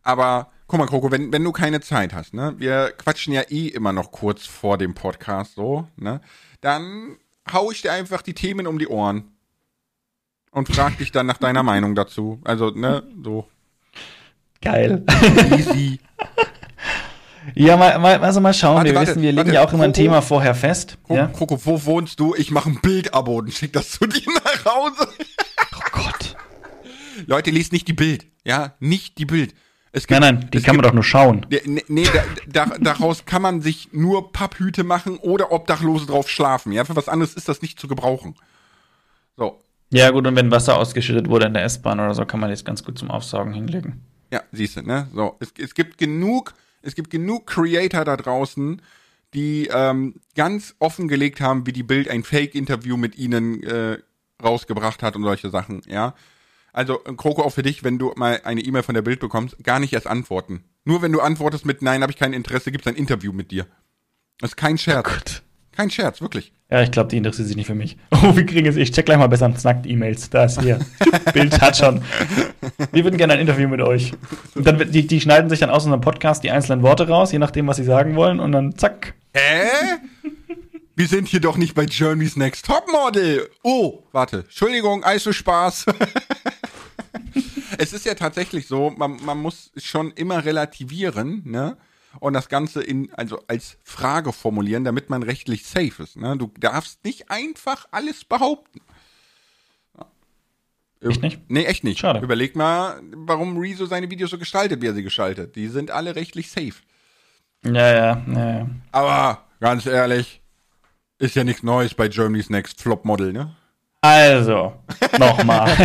aber, guck mal, Kroko, wenn, wenn du keine Zeit hast, ne, wir quatschen ja eh immer noch kurz vor dem Podcast, so, ne, dann hau ich dir einfach die Themen um die Ohren. Und frag dich dann nach deiner Meinung dazu. Also, ne, so. Geil. Easy. Ja, mal, mal, also mal schauen. Warte, wir warte, wissen, wir warte, legen warte, ja auch Kroko, immer ein Thema vorher fest. Kroko, ja? Kroko, wo wohnst du? Ich mache ein Bild-Abo und schick das zu dir nach Hause. Oh Gott. Leute, lest nicht die Bild. Ja, nicht die Bild. Es gibt, nein, nein, die kann gibt, man doch nur schauen. Nee, nee da, da, daraus kann man sich nur Papphüte machen oder Obdachlose drauf schlafen. Ja, für was anderes ist das nicht zu gebrauchen. So. Ja, gut, und wenn Wasser ausgeschüttet wurde in der S-Bahn oder so, kann man das ganz gut zum Aufsaugen hinlegen. Ja, siehst du, ne? So, es, es gibt genug, es gibt genug Creator da draußen, die ähm, ganz offengelegt haben, wie die Bild ein Fake-Interview mit ihnen äh, rausgebracht hat und solche Sachen, ja? Also, Kroko, auch für dich, wenn du mal eine E-Mail von der Bild bekommst, gar nicht erst antworten. Nur wenn du antwortest mit Nein, habe ich kein Interesse, gibt's ein Interview mit dir. Das ist kein Scherz. Oh, kein Scherz, wirklich. Ja, ich glaube, die interessiert sich nicht für mich. Oh, wir kriegen es. Ich check gleich mal besser an Snackt-E-Mails. Da ist hier. Bild hat schon. Wir würden gerne ein Interview mit euch. Und dann, die, die schneiden sich dann aus unserem Podcast die einzelnen Worte raus, je nachdem, was sie sagen wollen. Und dann zack. Hä? Wir sind hier doch nicht bei Germany's Next Topmodel. Oh, warte. Entschuldigung, Eiselspaß. Es ist ja tatsächlich so, man, man muss schon immer relativieren, ne? Und das Ganze in, also als Frage formulieren, damit man rechtlich safe ist. Ne? Du darfst nicht einfach alles behaupten. Echt nicht? Nee, echt nicht. Schade. Überleg mal, warum Rezo seine Videos so gestaltet, wie er sie gestaltet. Die sind alle rechtlich safe. Ja, ja, ja, ja. Aber, ganz ehrlich, ist ja nichts Neues bei Germany's Next Topmodel, ne? Also, nochmal.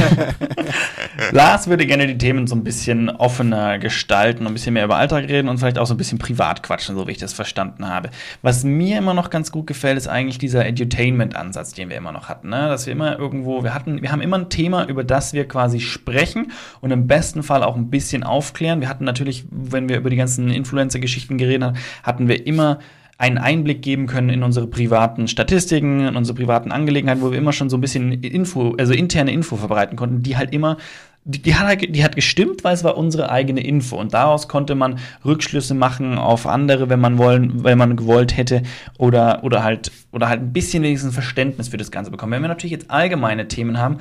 Lars würde gerne die Themen so ein bisschen offener gestalten, ein bisschen mehr über Alltag reden und vielleicht auch so ein bisschen privat quatschen, so wie ich das verstanden habe. Was mir immer noch ganz gut gefällt, ist eigentlich dieser Edutainment-Ansatz, den wir immer noch hatten, ne? Dass wir immer irgendwo, wir hatten, wir haben immer ein Thema, über das wir quasi sprechen und im besten Fall auch ein bisschen aufklären. Wir hatten natürlich, wenn wir über die ganzen Influencer-Geschichten geredet haben, hatten wir immer einen Einblick geben können in unsere privaten Statistiken, in unsere privaten Angelegenheiten, wo wir immer schon so ein bisschen Info, also interne Info verbreiten konnten, die halt immer, die, die, hat, die hat gestimmt, weil es war unsere eigene Info und daraus konnte man Rückschlüsse machen auf andere, wenn man wollen, wenn man gewollt hätte oder, oder halt, oder halt ein bisschen wenigstens ein Verständnis für das Ganze bekommen. Wenn wir natürlich jetzt allgemeine Themen haben,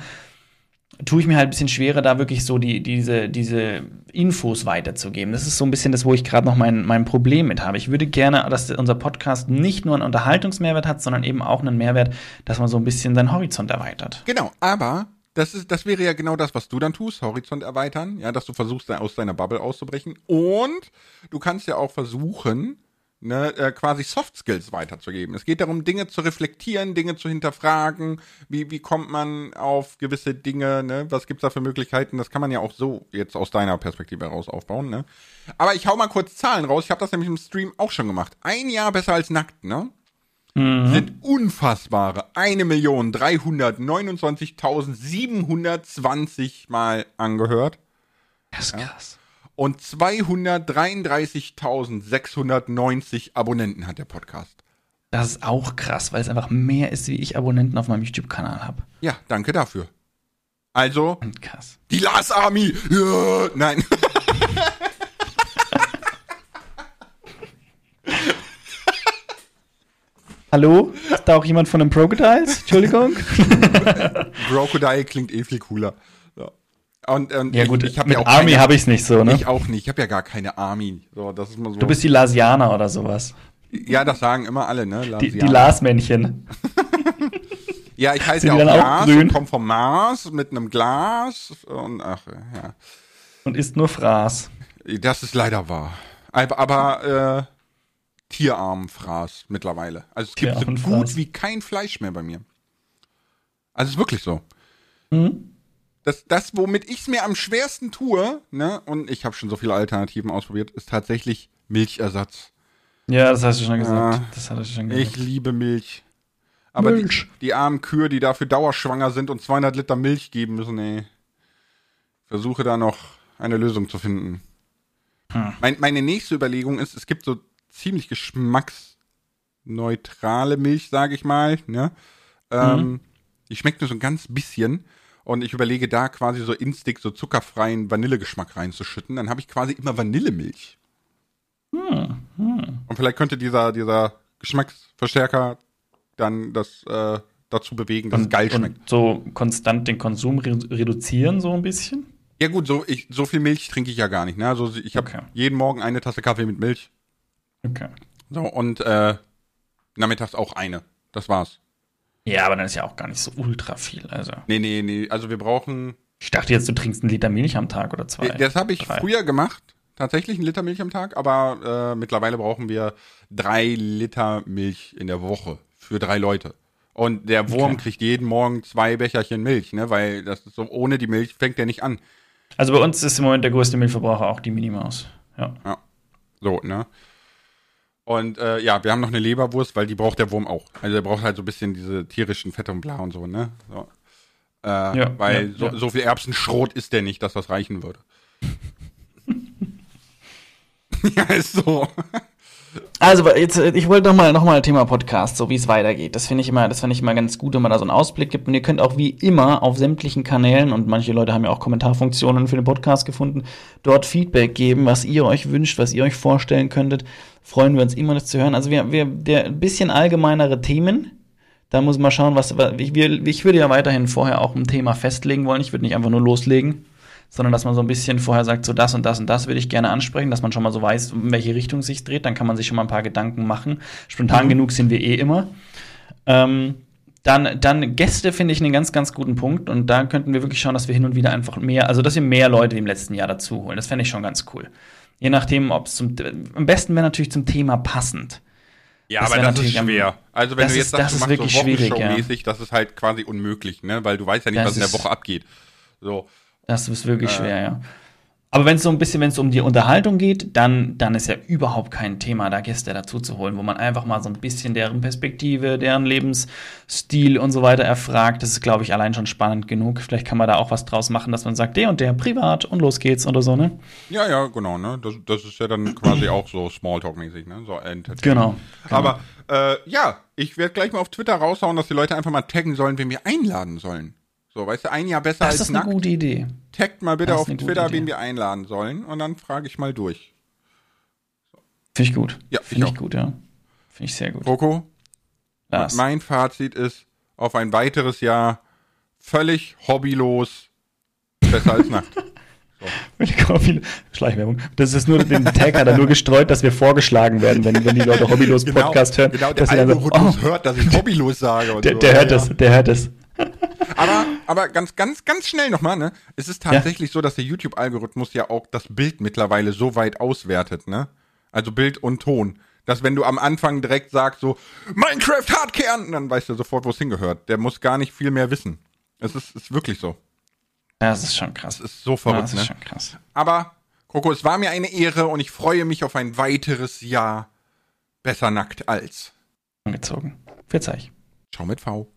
tue ich mir halt ein bisschen schwerer, da wirklich so die, diese, diese Infos weiterzugeben. Das ist so ein bisschen das, wo ich gerade noch mein, mein Problem mit habe. Ich würde gerne, dass unser Podcast nicht nur einen Unterhaltungsmehrwert hat, sondern eben auch einen Mehrwert, dass man so ein bisschen seinen Horizont erweitert. Genau, aber das ist, das wäre ja genau das, was du dann tust, Horizont erweitern, ja, dass du versuchst, aus deiner Bubble auszubrechen und du kannst ja auch versuchen, Ne, äh, quasi Soft Skills weiterzugeben. Es geht darum, Dinge zu reflektieren, Dinge zu hinterfragen, wie, wie kommt man auf gewisse Dinge, ne? Was gibt's da für Möglichkeiten, das kann man ja auch so jetzt aus deiner Perspektive heraus aufbauen, ne? Aber ich hau mal kurz Zahlen raus, ich habe das nämlich im Stream auch schon gemacht. Ein Jahr besser als nackt, ne? Mhm. Sind unfassbare eine Million dreihundertneunundzwanzigtausendsiebenhundertzwanzig Mal angehört. Das ist krass. Ja? Und zweihundertdreiunddreißigtausendsechshundertneunzig Abonnenten hat der Podcast. Das ist auch krass, weil es einfach mehr ist, wie ich Abonnenten auf meinem YouTube-Kanal habe. Ja, danke dafür. Also, und krass. Die Lars Army! Ja, nein. Hallo? Ist da auch jemand von einem Brocodile? Entschuldigung. Brocodile klingt eh viel cooler. Und, und ja gut, ich, ich hab mit ja auch Army habe ich es nicht so, ne? Ich auch nicht, ich habe ja gar keine Army. So, das ist mal so. Du bist die Larsianer oder sowas. Ja, das sagen immer alle, ne? Larsianer. Die, die Lars-Männchen. Ja, ich heiße ja auch Lars und komme vom Mars mit einem Glas und ach ja. Und isst nur Fraß. Das ist leider wahr. Aber, aber äh, tierarmen Fraß mittlerweile. Also es gibt so gut wie kein Fleisch mehr bei mir. Also es ist wirklich so. Mhm. Das, das, womit ich es mir am schwersten tue, ne, und ich habe schon so viele Alternativen ausprobiert, ist tatsächlich Milchersatz. Ja, das hast du schon gesagt. Ja, das hatte ich schon gesagt. Ich liebe Milch. Aber Milch. Die, die armen Kühe, die dafür dauerschwanger sind und zweihundert Liter Milch geben müssen, ey. Versuche da noch eine Lösung zu finden. Hm. Mein, meine nächste Überlegung ist, es gibt so ziemlich geschmacksneutrale Milch, sage ich mal, ne. Ähm, mhm. Die schmeckt nur so ein ganz bisschen. Und ich überlege da quasi so instig so zuckerfreien Vanillegeschmack reinzuschütten. Dann habe ich quasi immer Vanillemilch. Hm, hm. Und vielleicht könnte dieser, dieser Geschmacksverstärker dann das äh, dazu bewegen, dass und, es geil schmeckt. Und so konstant den Konsum re- reduzieren so ein bisschen? Ja gut, so, ich, so viel Milch trinke ich ja gar nicht. Ne? Also ich habe okay. jeden Morgen eine Tasse Kaffee mit Milch. Okay. So, und äh, nachmittags auch eine. Das war's. Ja, aber dann ist ja auch gar nicht so ultra viel. Also. Nee, nee, nee. Also wir brauchen... Ich dachte jetzt, du trinkst einen Liter Milch am Tag oder zwei. Das habe ich drei. früher gemacht. Tatsächlich einen Liter Milch am Tag. Aber äh, mittlerweile brauchen wir drei Liter Milch in der Woche für drei Leute. Und der Wurm okay. kriegt jeden Morgen zwei Becherchen Milch. Ne? Weil das ist so, ohne die Milch fängt der nicht an. Also bei uns ist im Moment der größte Milchverbraucher auch die Minimaus. Ja. ja. So, ne? Und äh, ja, wir haben noch eine Leberwurst, weil die braucht der Wurm auch. Also der braucht halt so ein bisschen diese tierischen Fette und bla und so, ne? So. Äh, ja, weil ja, so, ja. so viel Erbsenschrot ist der nicht, dass das reichen würde. Ja, ist so. Also jetzt, ich wollte nochmal noch mal Thema Podcast, so wie es weitergeht. Das finde ich immer, das finde ich immer ganz gut, wenn man da so einen Ausblick gibt. Und ihr könnt auch wie immer auf sämtlichen Kanälen, und manche Leute haben ja auch Kommentarfunktionen für den Podcast gefunden, dort Feedback geben, was ihr euch wünscht, was ihr euch vorstellen könntet. Freuen wir uns immer, das zu hören. Also wir, wir der ein bisschen allgemeinere Themen. Da muss man schauen, was, was ich, wir, ich würde ja weiterhin vorher auch ein Thema festlegen wollen. Ich würde nicht einfach nur loslegen, sondern dass man so ein bisschen vorher sagt, so das und das und das würde ich gerne ansprechen, dass man schon mal so weiß, in welche Richtung es sich dreht, dann kann man sich schon mal ein paar Gedanken machen. Spontan mhm. genug sind wir eh immer. Ähm, dann, dann Gäste finde ich einen ganz, ganz guten Punkt und da könnten wir wirklich schauen, dass wir hin und wieder einfach mehr, also dass wir mehr Leute im letzten Jahr dazu holen. Das fände ich schon ganz cool. Je nachdem, ob es zum, am besten wäre natürlich zum Thema passend. Ja, das aber das ist schwer. Am, also wenn du jetzt ist, sagst, du machst so Wochenshow-mäßig, ja. Das ist halt quasi unmöglich, ne? Weil du weißt ja nicht, das was in der Woche abgeht. So. Das ist wirklich äh. schwer, ja. Aber wenn es so ein bisschen, wenn es um die Unterhaltung geht, dann, dann ist ja überhaupt kein Thema, da Gäste dazu zu holen, wo man einfach mal so ein bisschen deren Perspektive, deren Lebensstil und so weiter erfragt. Das ist, glaube ich, allein schon spannend genug. Vielleicht kann man da auch was draus machen, dass man sagt, der und der privat und los geht's oder so, ne? Ja, ja, genau, ne? Das, das ist ja dann quasi auch so Smalltalk-mäßig, ne? So Entertainment. Genau, genau. Aber äh, ja, ich werde gleich mal auf Twitter raushauen, dass die Leute einfach mal taggen sollen, wen wir einladen sollen. So, weißt du, ein Jahr besser als nackt. Das ist eine gute Idee. Taggt mal bitte auf Twitter, wen wir einladen sollen. Und dann frage ich mal durch. So. Finde ich gut. Ja, Finde ich, ich gut, ja. Finde ich sehr gut. Rocco, mein Fazit ist, auf ein weiteres Jahr völlig hobbylos, besser als nackt. So. Schleichwerbung. Das ist nur, den Tag hat er nur gestreut, dass wir vorgeschlagen werden, wenn, wenn die Leute hobbylos genau, Podcast hören. Genau, der Algorithmus so, oh, hört, dass ich hobbylos sage. Und der, so. der hört ja. das, der hört das. Aber, aber ganz, ganz, ganz schnell nochmal, ne? Es ist tatsächlich ja. so, dass der YouTube-Algorithmus ja auch das Bild mittlerweile so weit auswertet, ne? Also Bild und Ton. Dass wenn du am Anfang direkt sagst, so, Minecraft Hardkern, dann weißt du sofort, wo es hingehört. Der muss gar nicht viel mehr wissen. Es ist, ist wirklich so. Ja, das ist schon krass. Das ist so verrückt, ja, das ist ne? schon krass. Aber, Coco, es war mir eine Ehre und ich freue mich auf ein weiteres Jahr besser nackt als. Angezogen. Für Zeich. Ciao mit V.